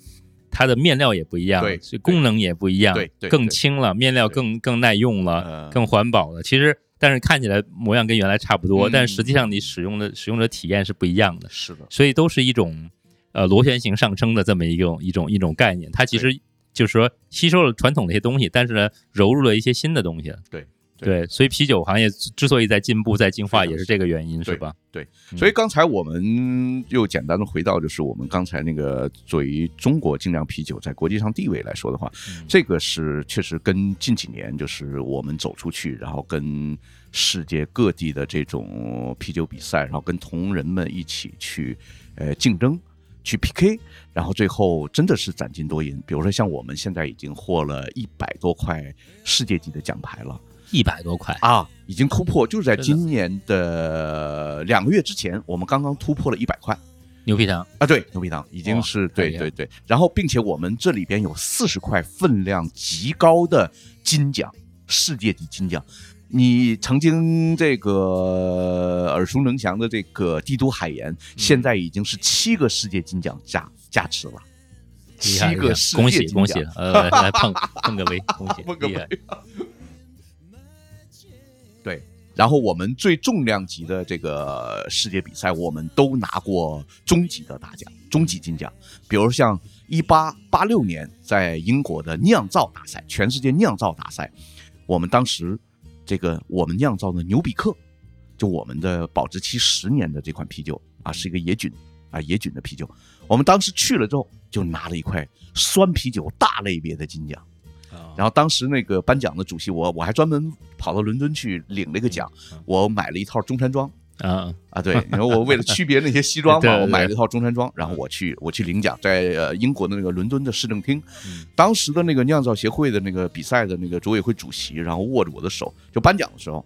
它的面料也不一样，对，功能也不一样，对，对更轻了，面料更更耐用了，更环保了。其实，但是看起来模样跟原来差不多，嗯、但实际上你使用的使用者体验是不一样的，是的。所以都是一种呃螺旋形上升的这么一种一种一种概念，它其实就是说吸收了传统的一些东西，但是呢揉入了一些新的东西，对。对，所以啤酒行业之所以在进步、在进化，也是这个原因，是吧？对，对，所以刚才我们又简单的回到，就是我们刚才那个作为中国精酿啤酒在国际上地位来说的话，嗯、这个是确实跟近几年就是我们走出去，然后跟世界各地的这种啤酒比赛，然后跟同仁们一起去呃竞争。去 P K， 然后最后真的是攒金多银。比如说像我们现在已经获了一百多块世界级的奖牌了，一百多块啊，已经突破，就是在今年的两个月之前，我们刚刚突破了一百块。牛皮糖啊，对，牛皮糖已经是、哦、对对对。然后，并且我们这里边有四十块分量极高的金奖，世界级金奖。你曾经这个耳熟能详的这个帝都海盐，现在已经是七个世界金奖加加持了，七个世界金奖，恭喜恭喜！呃，来碰碰个杯，恭喜，碰个杯。对，然后我们最重量级的这个世界比赛，我们都拿过中级的大奖，中级金奖，比如像一八八六年在英国的酿造大赛，全世界酿造大赛，我们当时。这个我们酿造的牛比克，就我们的保质期十年的这款啤酒啊，是一个野菌啊，野菌的啤酒。我们当时去了之后，就拿了一块酸啤酒大类别的金奖。然后当时那个颁奖的主席，我我还专门跑到伦敦去领了一个奖，我买了一套中山装啊啊，对，然后我为了区别那些西装嘛，我买了一套中山装，然后我去我去领奖，在英国的那个伦敦的市政厅，当时的那个酿造协会的那个比赛的那个组委会主席，然后握着我的手，就颁奖的时候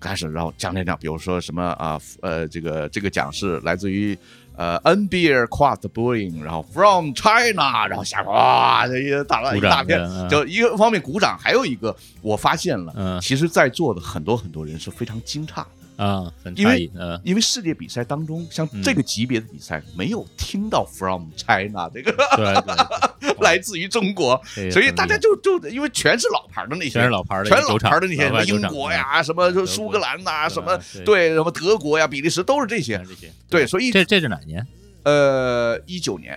开始，然后讲讲讲，比如说什么啊呃这个这个奖是来自于呃 N Beer Craft Brewing， 然后 From China， 然后下面哇这一大一大片，就一个方面鼓掌，还有一个我发现了，其实在座的很多很多人是非常惊诧的。啊，很差异，因为、呃、因为世界比赛当中，像这个级别的比赛，嗯、没有听到 from China 这个，对对对来自于中国，所以大家就就因为全是老牌的那些，全是老牌的，全是老牌的那些，英国呀，什么苏格兰呐、啊，什么对什么德国呀，比利时都是这些，这些对，所以这这是哪年？呃，一九年。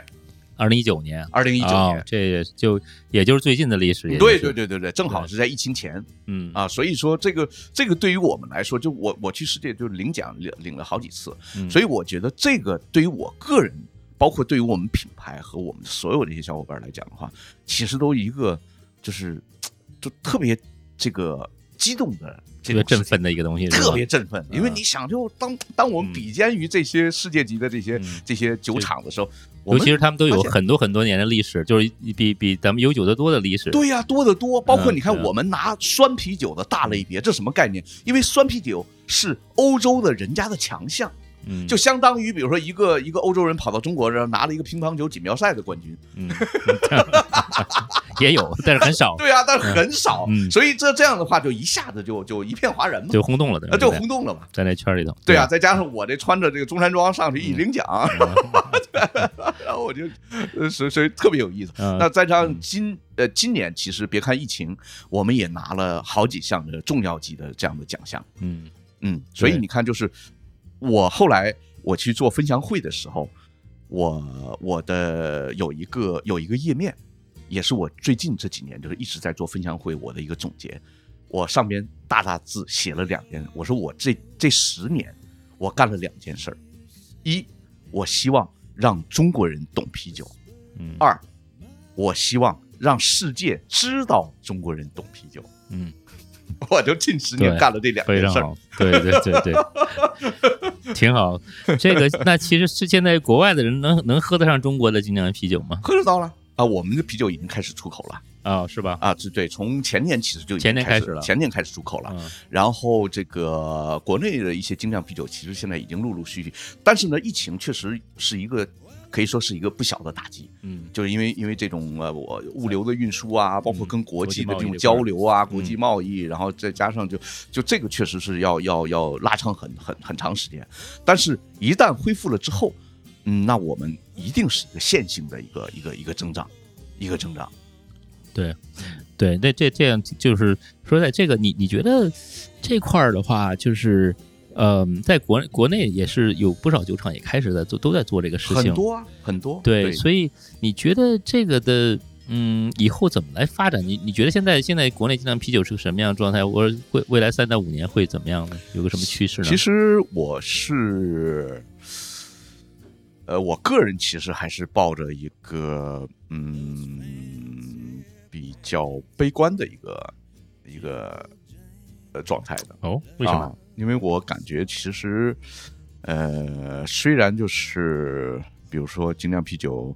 二零一九年，二零一九年，这就也就是最近的历史。对对对对对，正好是在疫情前，嗯啊，所以说这个这个对于我们来说，就我我去世界就领奖领领了好几次，嗯、所以我觉得这个对于我个人，包括对于我们品牌和我们所有的一些小伙伴来讲的话，其实都一个就是就特别这个激动的。特别振奋的一个东西，特别振奋，因为你想就当当我们比肩于这些世界级的这些、嗯、这些酒厂的时候，尤其是他们都有很多很多年的历史，就是比比咱们悠久得多的历史。对呀、啊，多得多。包括你看，我们拿酸啤酒的大类别，嗯、这什么概念？因为酸啤酒是欧洲的人家的强项。嗯，就相当于比如说一个一个欧洲人跑到中国，然后拿了一个乒乓球锦标赛的冠军，嗯，也有，但是很少，对啊，但是很少，嗯，所以这这样的话就一下子就就一片哗然嘛，就轰动了，那就轰动了嘛，在那圈里头，对 啊, 对啊，再加上我这穿着这个中山装上去一领奖，嗯、然后我就所以所以特别有意思。嗯、那再加上今呃今年其实别看疫情，我们也拿了好几项的重要级的这样的奖项，嗯嗯，所以你看就是。我后来我去做分享会的时候，我我的有一个有一个页面，也是我最近这几年就是一直在做分享会我的一个总结。我上边大大字写了两件，我说我这这十年我干了两件事儿：一，我希望让中国人懂啤酒；嗯、二，我希望让世界知道中国人懂啤酒。嗯。我就近十年干了这两件事，非常好，对对对对，挺好。这个那其实是现在国外的人能能喝得上中国的精酿啤酒吗？喝得到了啊，我们的啤酒已经开始出口了啊、哦，是吧？啊，对，从前年其实就已经开始了，前年开始出口了。嗯、然后这个国内的一些精酿啤酒，其实现在已经陆陆续续，但是呢，疫情确实是一个。可以说是一个不小的打击，嗯，就是因为因为这种呃，我物流的运输啊，包括跟国际的这种交流啊，国际贸易，然后再加上就就这个确实是要要要拉长很很很长时间，但是一旦恢复了之后，嗯，那我们一定是一个线性的一个一个一个增长，一个增长。对，对，那这这样就是说，在这个你你觉得这块儿的话，就是。嗯，在国国内也是有不少酒厂也开始在做，都在做这个事情，很多啊，很多。对，对，所以你觉得这个的，嗯，以后怎么来发展？你你觉得现在现在国内精酿啤酒是个什么样的状态？我未未来三到五年会怎么样呢？有个什么趋势呢？其实我是，呃，我个人其实还是抱着一个嗯比较悲观的一个一个呃状态的。哦，为什么？啊，因为我感觉其实呃虽然就是比如说精酿啤酒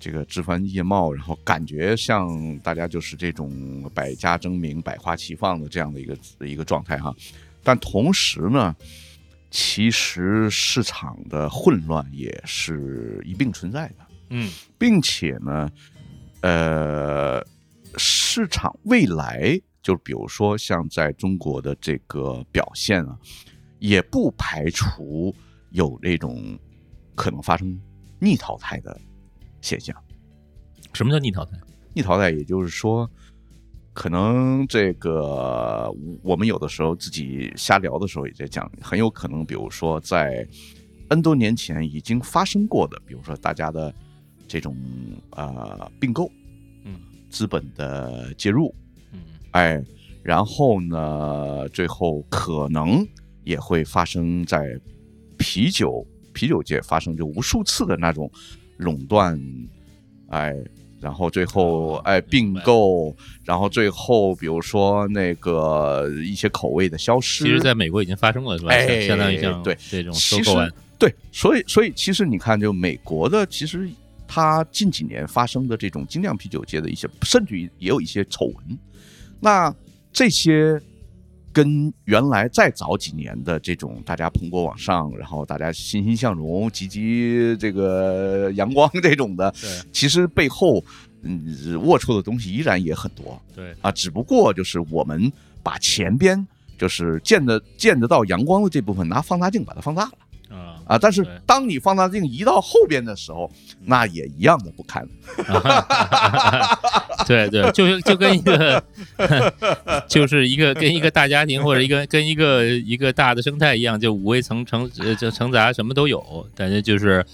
这个枝繁叶茂，然后感觉像大家就是这种百家争鸣百花齐放的这样的一个一个状态哈，但同时呢其实市场的混乱也是一并存在的，嗯，并且呢呃市场未来就比如说像在中国的这个表现啊，也不排除有那种可能发生逆淘汰的现象。什么叫逆淘汰？逆淘汰也就是说，可能这个我们有的时候自己瞎聊的时候也在讲，很有可能比如说在 N 多年前已经发生过的，比如说大家的这种呃并购，嗯，资本的介入。哎，然后呢？最后可能也会发生在啤酒啤酒界发生就无数次的那种垄断，哎，然后最后哎并购，然后最后比如说那个一些口味的消失，其实在美国已经发生了，是吧？哎，相当于像对这种收购案，对，所以所以其实你看，就美国的其实它近几年发生的这种精酿啤酒界的一些，甚至也有一些丑闻。那这些跟原来再早几年的这种大家蓬勃往上，然后大家欣欣向荣、积极这个阳光这种的，其实背后嗯龌龊的东西依然也很多。对啊，只不过就是我们把前边就是见得见得到阳光的这部分拿放大镜把它放大了啊啊！但是当你放大镜移到后边的时候，那也一样的不堪。对对，就就跟一个，就是一个跟一个大家庭或者一个跟一个一个大的生态一样，就五味层层就层杂，什么都有。感觉就是，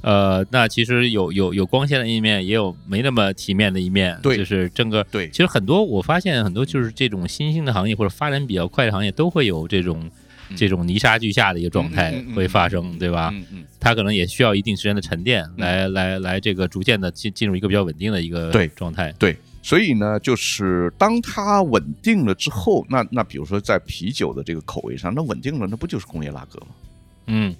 呃，那其实有有有光鲜的一面，也有没那么体面的一面。对，就是整个对，其实很多我发现很多就是这种新兴的行业或者发展比较快的行业，都会有这种。这种泥沙俱下的一个状态会发生，对吧？它可能也需要一定时间的沉淀，来来来，这个逐渐的进进入一个比较稳定的一个状态。对，对，所以呢，就是当它稳定了之后，那那比如说在啤酒的这个口味上，那稳定了，那不就是工业拉格吗？嗯。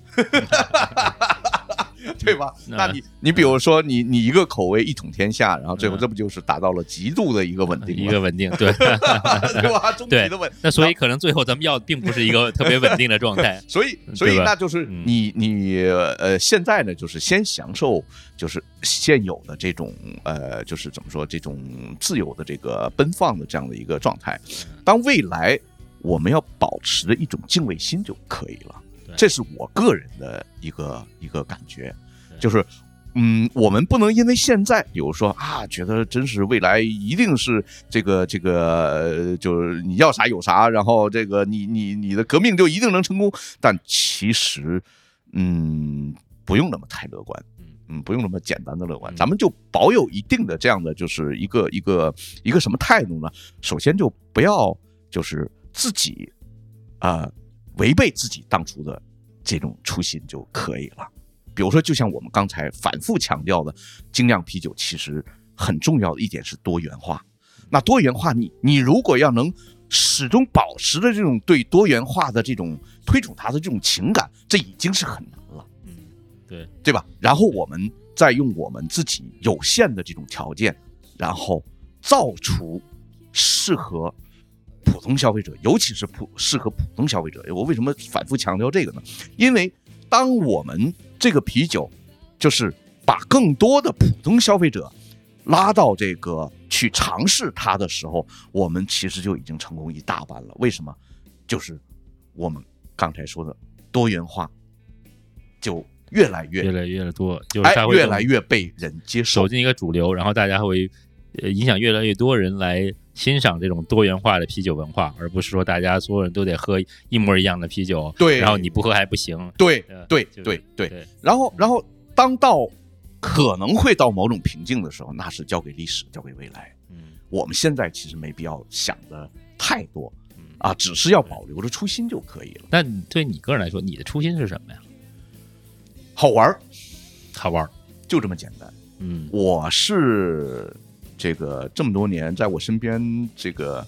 对吧？那你你比如说你你一个口味一统天下，然后最后这不就是达到了极度的一个稳定，一个稳定，对对吧？终极的稳定。那所以可能最后咱们要并不是一个特别稳定的状态。所以所以那就是你你呃现在呢，就是先享受就是现有的这种呃就是怎么说这种自由的这个奔放的这样的一个状态。当未来我们要保持的一种敬畏心就可以了。这是我个人的一个一个感觉，就是，嗯，我们不能因为现在，比如说啊，觉得真是未来一定是这个这个，就是你要啥有啥，然后这个你你你的革命就一定能成功，但其实，嗯，不用那么太乐观。嗯，不用那么简单的乐观，咱们就保有一定的这样的就是一个一个一个什么态度呢？首先就不要就是自己啊、呃、违背自己当初的这种初心就可以了。比如说，就像我们刚才反复强调的，精酿啤酒其实很重要的一点是多元化。那多元化你，你你如果要能始终保持着这种对多元化的这种推崇它的这种情感，这已经是很难了。对对吧？然后我们再用我们自己有限的这种条件，然后造出适合普通消费者，尤其是普适合普通消费者。我为什么反复强调这个呢？因为当我们这个啤酒就是把更多的普通消费者拉到这个去尝试它的时候，我们其实就已经成功一大半了。为什么？就是我们刚才说的多元化就越来越越来越多，就是它会越来越被人接受，走进一个主流，然后大家会影响越来越多人来欣赏这种多元化的啤酒文化，而不是说大家所有人都得喝一模一样的啤酒，对，然后你不喝还不行，对对对 对, 对, 对。然后然后当到可能会到某种瓶颈的时候，那是交给历史，交给未来。嗯，我们现在其实没必要想的太多啊，只是要保留着初心就可以了。但对你个人来说，你的初心是什么呀？好玩，好玩，就这么简单。嗯，我是这个这么多年在我身边这个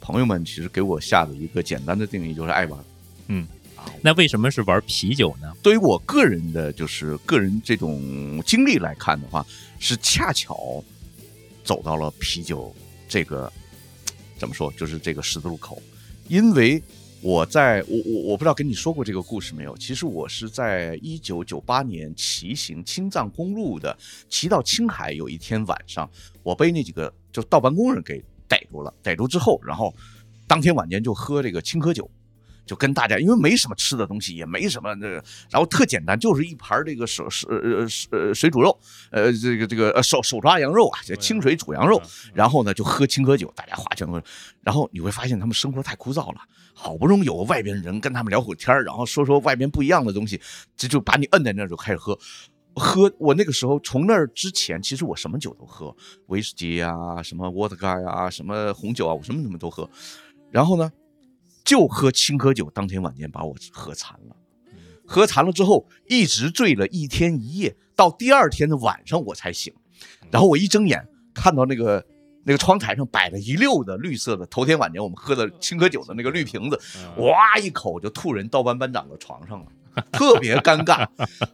朋友们，其实给我下的一个简单的定义就是爱玩。嗯，那为什么是玩啤酒呢？对于我个人的就是个人这种经历来看的话，是恰巧走到了啤酒这个怎么说，就是这个十字路口。因为我在我我我不知道跟你说过这个故事没有？其实我是在一九九八年骑行青藏公路的，骑到青海，有一天晚上，我被那几个就盗版工人给逮住了。逮住之后，然后当天晚间就喝这个青稞酒，就跟大家因为没什么吃的东西，也没什么，然后特简单，就是一盘这个水水水煮肉，呃，这个这个手手抓羊肉啊，清水煮羊肉，然后呢就喝青稞酒，大家划拳喝。然后你会发现他们生活太枯燥了，好不容易有个外边人跟他们聊会天，然后说说外边不一样的东西，这就把你摁在那儿就开始喝。喝我那个时候从那儿之前，其实我什么酒都喝，威士忌啊，什么伏特加呀，什么红酒啊，我什么什么都喝。然后呢，就喝青稞酒，当天晚间把我喝残了，喝残了之后一直醉了一天一夜，到第二天的晚上我才醒。然后我一睁眼看到那个那个窗台上摆了一溜的绿色的头天晚间我们喝的青稞酒的那个绿瓶子，哇，一口就吐人倒班班长的床上了，特别尴尬。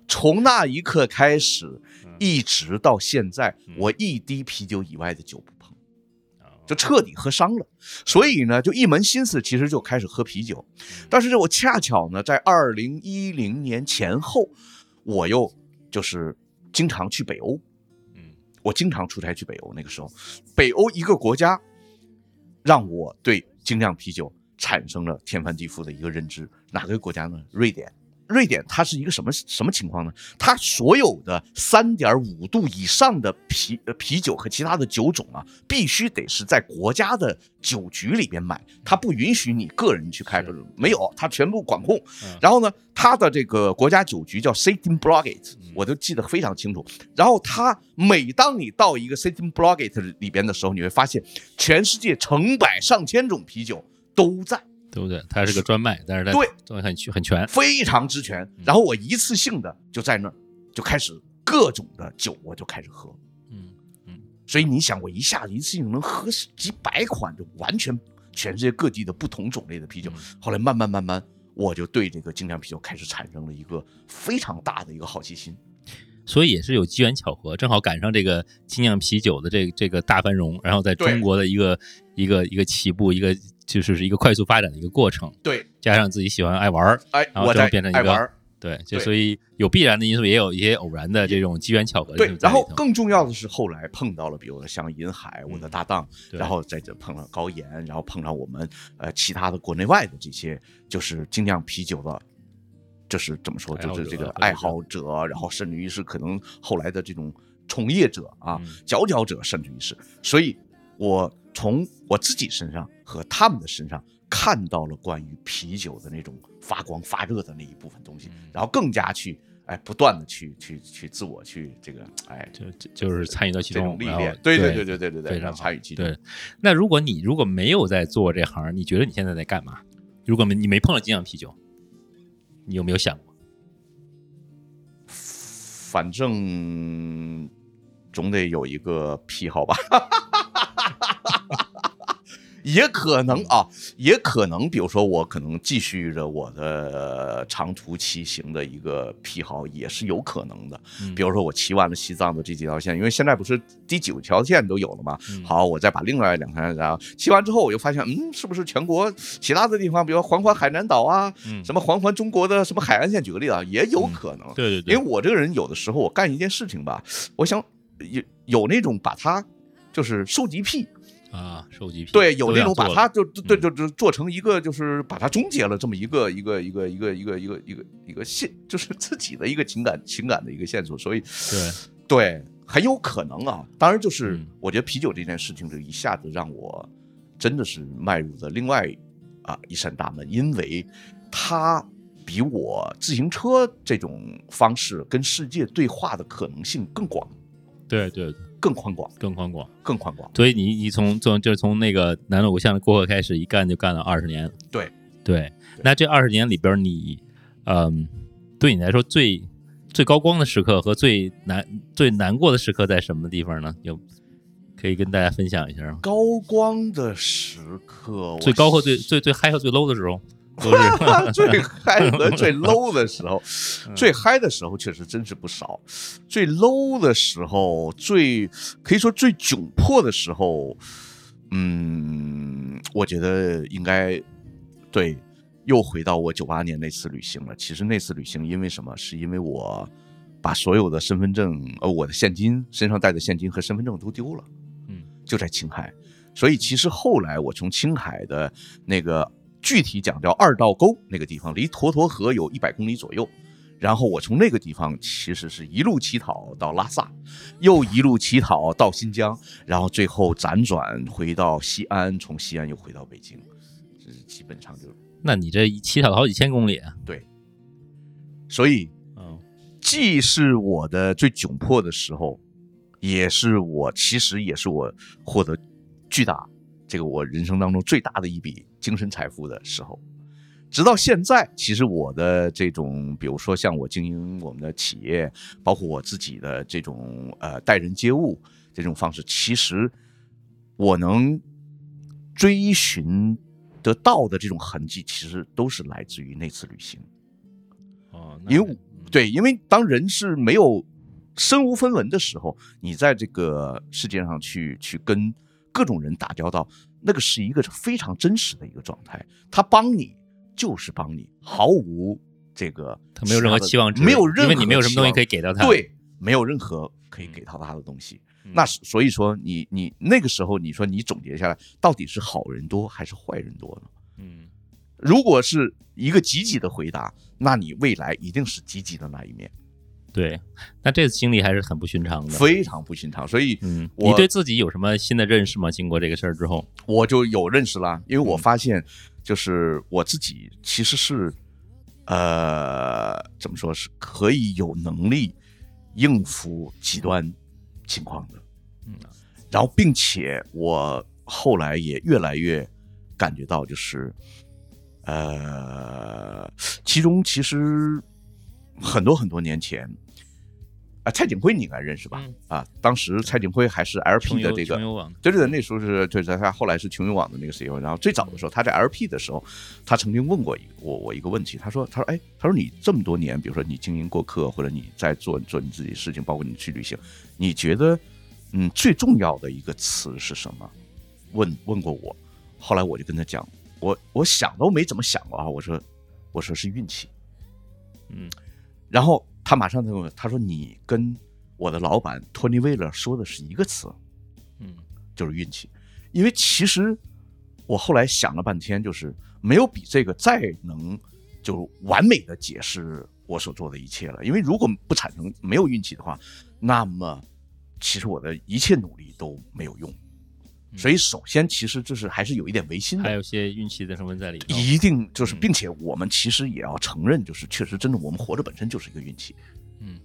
从那一刻开始一直到现在，我一滴啤酒以外的酒不碰，就彻底喝伤了。所以呢，就一门心思其实就开始喝啤酒。但是我恰巧呢，在二零一零年前后，我又就是经常去北欧。嗯，我经常出差去北欧。那个时候，北欧一个国家让我对精酿啤酒产生了天翻地覆的一个认知。哪个国家呢？瑞典。瑞典它是一个什么什么情况呢？它所有的 三点五 度以上的 啤, 啤酒和其他的酒种啊，必须得是在国家的酒局里边买，它不允许你个人去开，没有，它全部管控。然后呢，它的这个国家酒局叫 Systembolaget， 我都记得非常清楚。然后它每当你到一个 Systembolaget 里边的时候，你会发现全世界成百上千种啤酒都在。对不对？它是个专卖，但是它对很很全，非常之全。然后我一次性的就在那儿就开始各种的酒，我就开始喝。嗯嗯，所以你想，我一下子一次性能喝几百款，就完全全世界各地的不同种类的啤酒。嗯、后来慢慢慢慢，我就对这个精酿啤酒开始产生了一个非常大的一个好奇心。所以也是有机缘巧合，正好赶上这个精酿啤酒的这个、这个大繁荣，然后在中国的一个一个一个起步，一个就是是一个快速发展的一个过程。对，加上自己喜欢爱玩，哎，然后就变成一个对，就所以有必然的因素，也有一些偶然的这种机缘巧合。对，然后更重要的是后来碰到了，比如说像银海，我的搭档，嗯、然后再碰上高岩，然后碰上我们呃其他的国内外的这些就是精酿啤酒的。就是怎么说，就是这个爱好者，然后甚至于是可能后来的这种从业者啊、佼佼者，甚至于是，所以我从我自己身上和他们的身上看到了关于啤酒的那种发光发热的那一部分东西，然后更加去哎不断的去去去自我去这个哎就就是参与到其中历练，对对对对对对对，然后参与其中。对，那如果你如果没有在做这行，你觉得你现在在干嘛？如果你没碰到精酿啤酒？你有没有想过？反正总得有一个癖好吧，也可能啊，也可能，比如说我可能继续着我的长途骑行的一个癖好，也是有可能的。比如说我骑完了西藏的这几条线，因为现在不是第九条线都有了吗？好，我再把另外两条线，然后骑完之后，我又发现，嗯，是不是全国其他的地方，比如环环海南岛啊，什么环环中国的什么海岸线，举个例子啊，也有可能。对对对，因为我这个人有的时候我干一件事情吧，我想有有那种把它就是收集癖。啊，收集癖，对，有那种把它就对就就做成一个，就是把它终结了这么一个一个一个一个一个一个一个一个线，就是自己的一个情感情感的一个线索，所以对对，很有可能啊。当然，就是我觉得啤酒这件事情，就一下子让我真的是迈入了另外啊一扇大门，因为它比我自行车这种方式跟世界对话的可能性更广。对对对。更宽广，更宽广，更宽广。所以你你从从就是从那个南锣鼓巷的过客开始，一干就干了二十年。对对，那这二十年里边你，你嗯，对你来说最最高光的时刻和最难最难过的时刻在什么地方呢？有可以跟大家分享一下吗？高光的时刻，最高和最最最嗨和最 low 的时候。最嗨和最 low 的时候，最嗨的时候确实真是不少。最 low 的时候，最可以说最窘迫的时候，嗯，我觉得应该对，又回到我九八年那次旅行了。其实那次旅行因为什么？是因为我把所有的身份证，呃，我的现金，身上带的现金和身份证都丢了。嗯，就在青海，所以其实后来我从青海的那个。具体讲叫二道沟那个地方，离沱沱河有一百公里左右。然后我从那个地方其实是一路乞讨到拉萨，又一路乞讨到新疆，然后最后辗转回到西安，从西安又回到北京，这基本上就是。那你这乞讨了好几千公里啊？对。所以，既是我的最窘迫的时候，也是我其实也是我获得巨大。这个我人生当中最大的一笔精神财富的时候，直到现在，其实我的这种，比如说像我经营我们的企业，包括我自己的这种呃待人接物这种方式，其实我能追寻得到的这种痕迹，其实都是来自于那次旅行。哦，因为对，因为当人是没有身无分文的时候，你在这个世界上去去跟。各种人打交道，那个是一个非常真实的一个状态。他帮你就是帮你，毫无这个他没有任何期望值，没有任何，因为你没有什么东西可以给到他，对，没有任何可以给到他的东西。嗯、那所以说你，你你那个时候，你说你总结下来，到底是好人多还是坏人多呢？嗯，如果是一个积极的回答，那你未来一定是积极的那一面。对，那这次经历还是很不寻常的，非常不寻常。所以，嗯，你对自己有什么新的认识吗？经过这个事儿之后，我就有认识了，因为我发现，就是我自己其实是，呃，怎么说是可以有能力应付极端情况的，嗯，然后并且我后来也越来越感觉到，就是，呃，其中其实。很多很多年前，啊，蔡景辉你应该认识吧？嗯、啊，当时蔡景辉还是 L P 的这个，对对对，那时候是，对，他后来是穷游网的那个 C E O。然后最早的时候，他在 L P 的时候，他曾经问过我我一个问题，他说，他说，哎，他说你这么多年，比如说你经营过客，或者你在做做你自己事情，包括你去旅行，你觉得，嗯，最重要的一个词是什么？问问过我，后来我就跟他讲，我我想都没怎么想过啊，我说我说是运气，嗯，然后。他马上就问，他说你跟我的老板托尼·威勒说的是一个词，嗯，就是运气。因为其实我后来想了半天，就是没有比这个再能就完美的解释我所做的一切了。因为如果不产生没有运气的话，那么其实我的一切努力都没有用。所以首先其实就是还是有一点违心的，还有些运气的成分在里头，一定就是，并且我们其实也要承认，就是确实真的我们活着本身就是一个运气，嗯，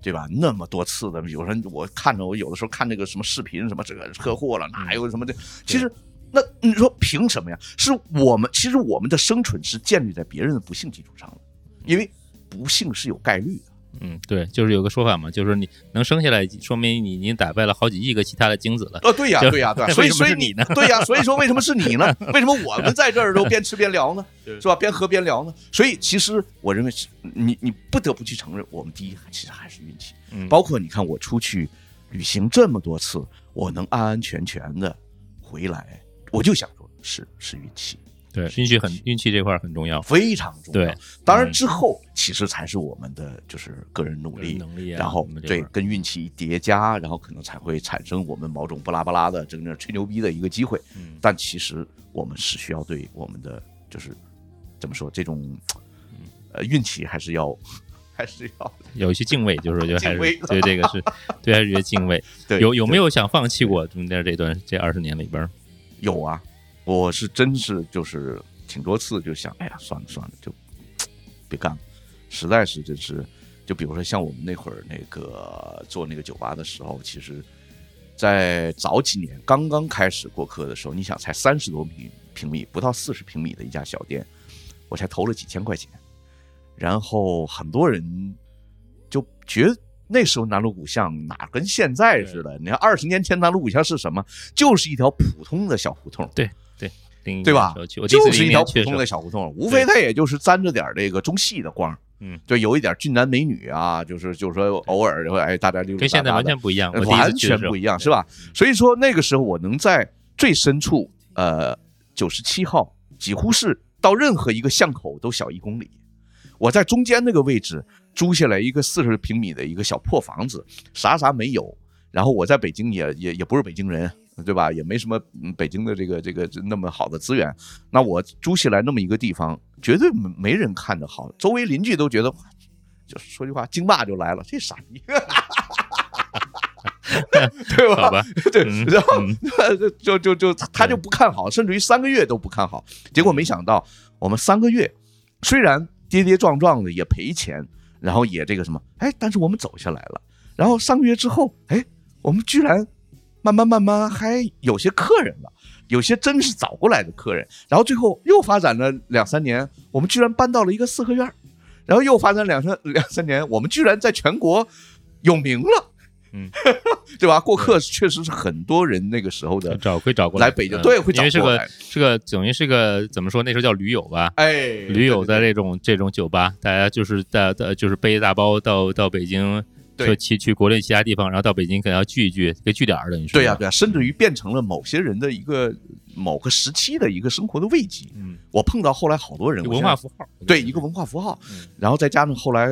对吧？那么多次的，有人我看着我有的时候看那个什么视频，什么这个车祸了哪有什么的，其实那你说凭什么呀？是我们其实我们的生存是建立在别人的不幸基础上的，因为不幸是有概率的。嗯，对，就是有个说法嘛，就是你能生下来，说明你已经打败了好几亿个其他的精子了。呃、对呀、啊，对呀、啊，对、啊，所以所以你呢？对呀、啊，所以说为什么是你呢？为什么我们在这儿都边吃边聊呢？是吧？边喝边聊呢？所以其实我认为你你不得不去承认，我们第一其实还是运气。嗯，包括你看我出去旅行这么多次，我能安安全全的回来，我就想说是是运气。对，运气很运气这块很重要，非常重要。对，当然之后其实才是我们的就是个人努力，能力啊、然后对跟运气叠加，然后可能才会产生我们某种不拉不拉的真正吹牛逼的一个机会。嗯，但其实我们是需要对我们的就是怎么说这种呃运气还是要还是要有一些敬畏，就是我觉得还是对这个是对还是有些敬畏。对，有有没有想放弃过中间这段这二十年里边？有啊。我是真是就是挺多次就想，哎呀，算了算了，就别干了，实在是就是，就比如说像我们那会儿那个做那个酒吧的时候，其实，在早几年刚刚开始过客的时候，你想才三十多平平米，不到四十平米的一家小店，我才投了几千块钱，然后很多人就觉得。那时候南锣鼓巷哪跟现在似的？你看二十年前南锣鼓巷是什么？就是一条普通的小胡同，对对对吧？就是一条普通的小胡同，无非它也就是沾着点这个中戏的光，嗯，就有一点俊男美女啊，就是就是说偶尔会哎大家溜达，跟现在完全不一样，完全不一样是吧？所以说那个时候我能在最深处，呃，九十七号几乎是到任何一个巷口都小一公里，我在中间那个位置。租下来一个四十平米的一个小破房子，啥啥没有。然后我在北京也也也不是北京人，对吧？也没什么北京的这个这个那么好的资源。那我租下来那么一个地方，绝对没人看着好，周围邻居都觉得，就说句话，京霸就来了，这傻逼。对吧？好吧，对，然后、嗯、就就就他就不看好，甚至于三个月都不看好。结果没想到，我们三个月虽然跌跌撞撞的，也赔钱。然后也这个什么，哎，但是我们走下来了。然后上个月之后，哎，我们居然慢慢慢慢还有些客人了，有些真是找过来的客人。然后最后又发展了两三年，我们居然搬到了一个四合院。然后又发展两三两三年，我们居然在全国有名了。嗯，对吧？过客确实是很多人那个时候的找会找过来北京，对，会找过来。是个等于是个怎么说？那时候叫驴友吧，哎，驴友的这种这种酒吧，大家就是大就是背大包到到北京，对，去去国内其他地方，然后到北京可能要聚一聚，给聚点儿的。你说对呀对呀，甚至于变成了某些人的一个某个时期的一个生活的慰藉。嗯，我碰到后来好多人文化符号，对，一个文化符号，然后再加上后来。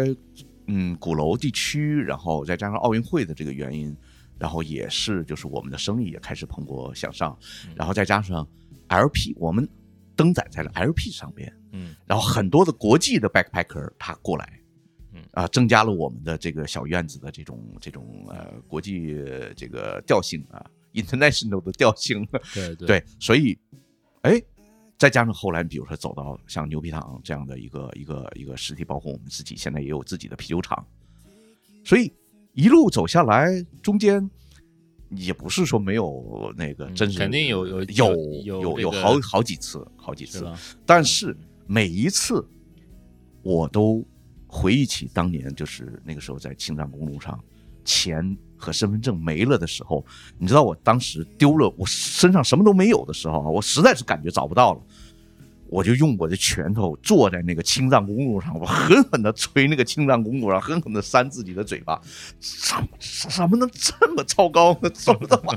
嗯，鼓楼地区，然后再加上奥运会的这个原因，然后也是就是我们的生意也开始蓬勃向上，然后再加上 L P， 我们登载在了 L P 上面，嗯，然后很多的国际的 backpacker 他过来，嗯、呃、啊，增加了我们的这个小院子的这种这种呃国际这个调性啊 ，international 的调性，对 对, 对，所以，哎。再加上后来，比如说走到像牛皮糖这样的一个一个一个实体，包括我们自己现在也有自己的啤酒厂，所以一路走下来，中间也不是说没有那个，真是肯定有有有有有好好几次，好几次。但是每一次我都回忆起当年，就是那个时候在青藏公路上，钱和身份证没了的时候，你知道我当时丢了，我身上什么都没有的时候啊，我实在是感觉找不到了，我就用我的拳头坐在那个青藏公路上，我狠狠地捶那个青藏公路上，狠狠地扇自己的嘴巴，怎么能这么糟糕呢？怎么的嘛？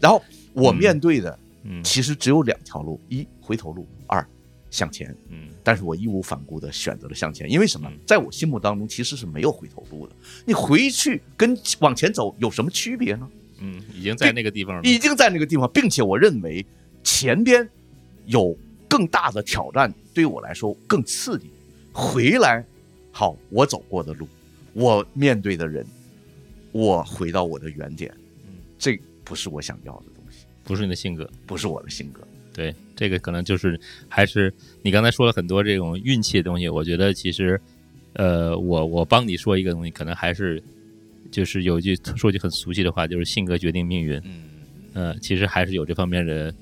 然后我面对的其实只有两条路，一回头路，二向前。嗯，但是我义无反顾地选择了向前，因为什么？在我心目当中其实是没有回头路的。你回去跟往前走有什么区别呢？嗯，已经在那个地方了，已经在那个地方，并且我认为前边有更大的挑战，对我来说更刺激。回来，好，我走过的路，我面对的人，我回到我的原点，这不是我想要的东西，不是你的性格，不是我的性格。对，这个可能就是还是你刚才说了很多这种运气的东西。我觉得其实，呃，我我帮你说一个东西，可能还是就是有一句说句很俗气的话，就是性格决定命运。嗯，呃，其实还是有这方面的。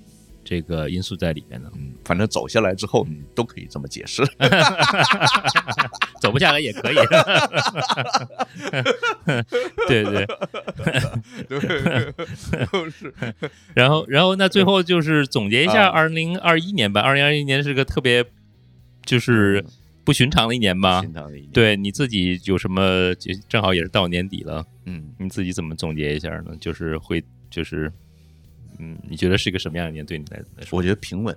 这个因素在里面呢，嗯，反正走下来之后，嗯，都可以这么解释，走不下来也可以，对对对，然后然后那最后就是总结一下二零二一年吧，二零二一年是个特别就是不寻常的一年吧，对，你自己有什么？正好也是到年底了，嗯，你自己怎么总结一下呢？就是会就是。嗯，你觉得是一个什么样的年对你来说？我觉得平稳，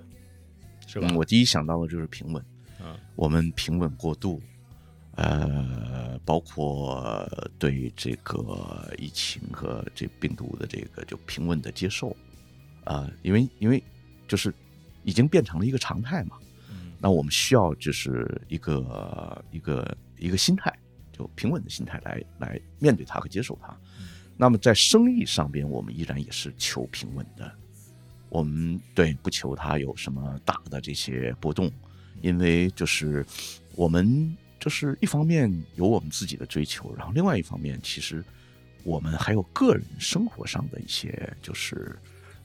是吧？嗯、我第一想到的就是平稳。嗯，我们平稳过渡，呃，包括对这个疫情和这病毒的这个就平稳的接受啊、呃，因为因为就是已经变成了一个常态嘛。嗯，那我们需要就是一个一个一个心态，就平稳的心态来来面对它和接受它。嗯，那么在生意上边，我们依然也是求平稳的，我们对不求它有什么大的这些波动，因为就是我们就是一方面有我们自己的追求，然后另外一方面其实我们还有个人生活上的一些就是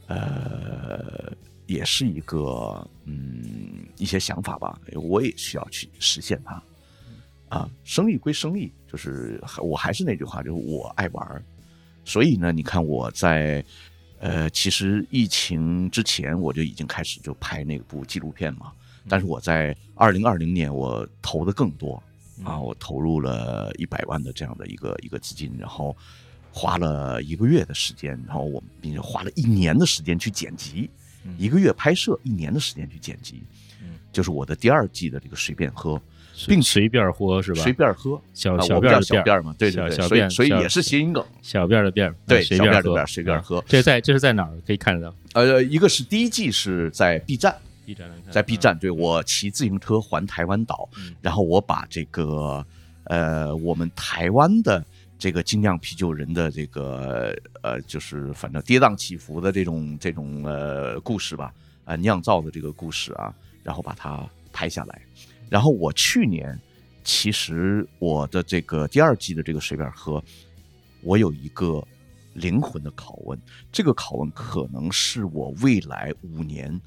呃也是一个嗯一些想法吧，我也需要去实现它啊。生意归生意，就是我还是那句话，就是我爱玩。所以呢，你看我在，呃，其实疫情之前我就已经开始就拍那部纪录片嘛。但是我在二零二零年我投的更多啊，我投入了一百万的这样的一个一个资金，然后花了一个月的时间，然后我并且花了一年的时间去剪辑，一个月拍摄，一年的时间去剪辑，就是我的第二季的这个随便喝。并随便喝是吧？随便喝，小小便小便嘛，对对对，所以所以也是谐音梗，小便的便，对，小便的便，随便喝。这在这是在哪儿可以看得到？呃，一个是第一季是在 B 站，在 B 站，对，我骑自行车环台湾岛，然后我把这个呃我们台湾的这个精酿啤酒人的这个呃就是反正跌宕起伏的这种这种呃故事吧，啊酿造的这个故事啊，然后把它拍下来。然后我去年，其实我的这个第二季的这个随便喝，我有一个灵魂的拷问，这个拷问可能是我未来五年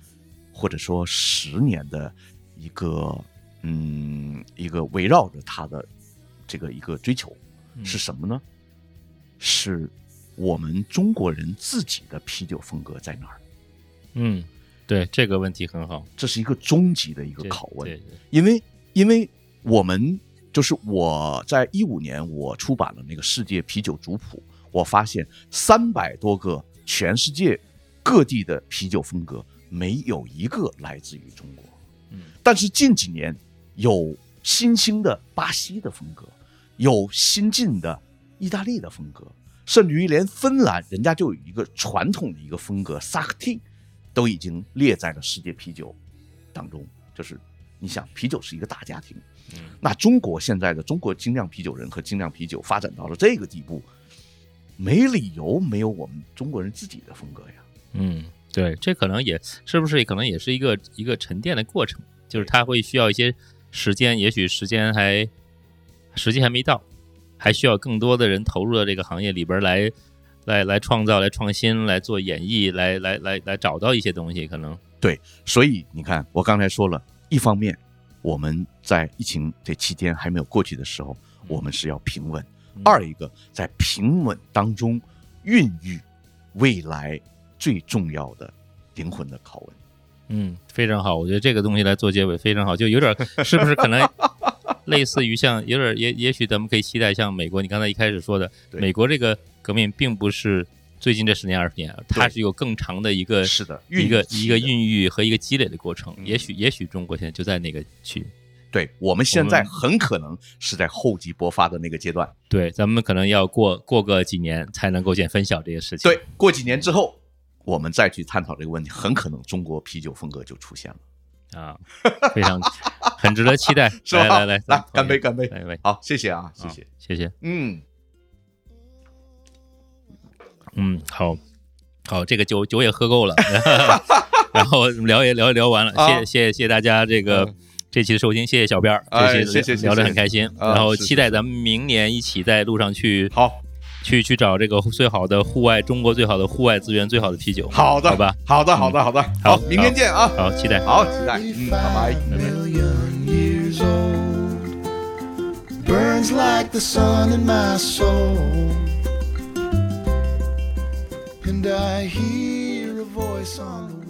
或者说十年的一个嗯一个围绕着它的这个一个追求是什么呢？是我们中国人自己的啤酒风格在哪儿？嗯。对，这个问题很好，这是一个终极的一个拷问，因为因为我们就是我在一五年我出版了那个世界啤酒族谱，我发现三百多个全世界各地的啤酒风格没有一个来自于中国，嗯，但是近几年有新兴的巴西的风格，有新进的意大利的风格，甚至于连芬兰人家就有一个传统的一个风格 Sahti。都已经列在了世界啤酒当中，就是你想啤酒是一个大家庭，那中国现在的中国精酿啤酒人和精酿啤酒发展到了这个地步，没理由没有我们中国人自己的风格呀。嗯，对，这可能也是不是可能也是一个一个沉淀的过程，就是它会需要一些时间，也许时间还时间还没到，还需要更多的人投入到这个行业里边来。来来创造，来创新，来做演绎，来来来来找到一些东西，可能对。所以你看，我刚才说了，一方面我们在疫情这期间还没有过去的时候，我们是要平稳，二一个在平稳当中孕育未来最重要的灵魂的拷问。嗯，非常好，我觉得这个东西来做结尾非常好，就有点是不是可能类似于像有点 也, 也许咱们可以期待像美国，你刚才一开始说的美国这个革命并不是最近这十年二十年，它是有更长的一个是的一个一个孕育和一个积累的过程。嗯、也许也许中国现在就在那个区，对，我们现在很可能是在厚积薄发的那个阶段。对，咱们可能要过过个几年才能够见分晓这些事情。对，过几年之后我们再去探讨这个问题，很可能中国啤酒风格就出现了啊，非常很值得期待。是吧？来来来来，干杯干杯！好，谢谢啊，谢谢谢谢，嗯。嗯，好好，这个酒酒也喝够了然后聊也聊也聊完了、啊、谢谢谢谢大家这个、嗯、这期的收听，谢谢小编、哎、这期聊得很开心、哎、然后期待咱们明年一起在路上去好、啊、去去找这个最好的户外，中国最好的户外资源，最好的啤酒。好的好吧，好的好的好的、嗯、好, 好明天见啊，好期待好期待，嗯，拜拜拜拜。And I hear a voice on the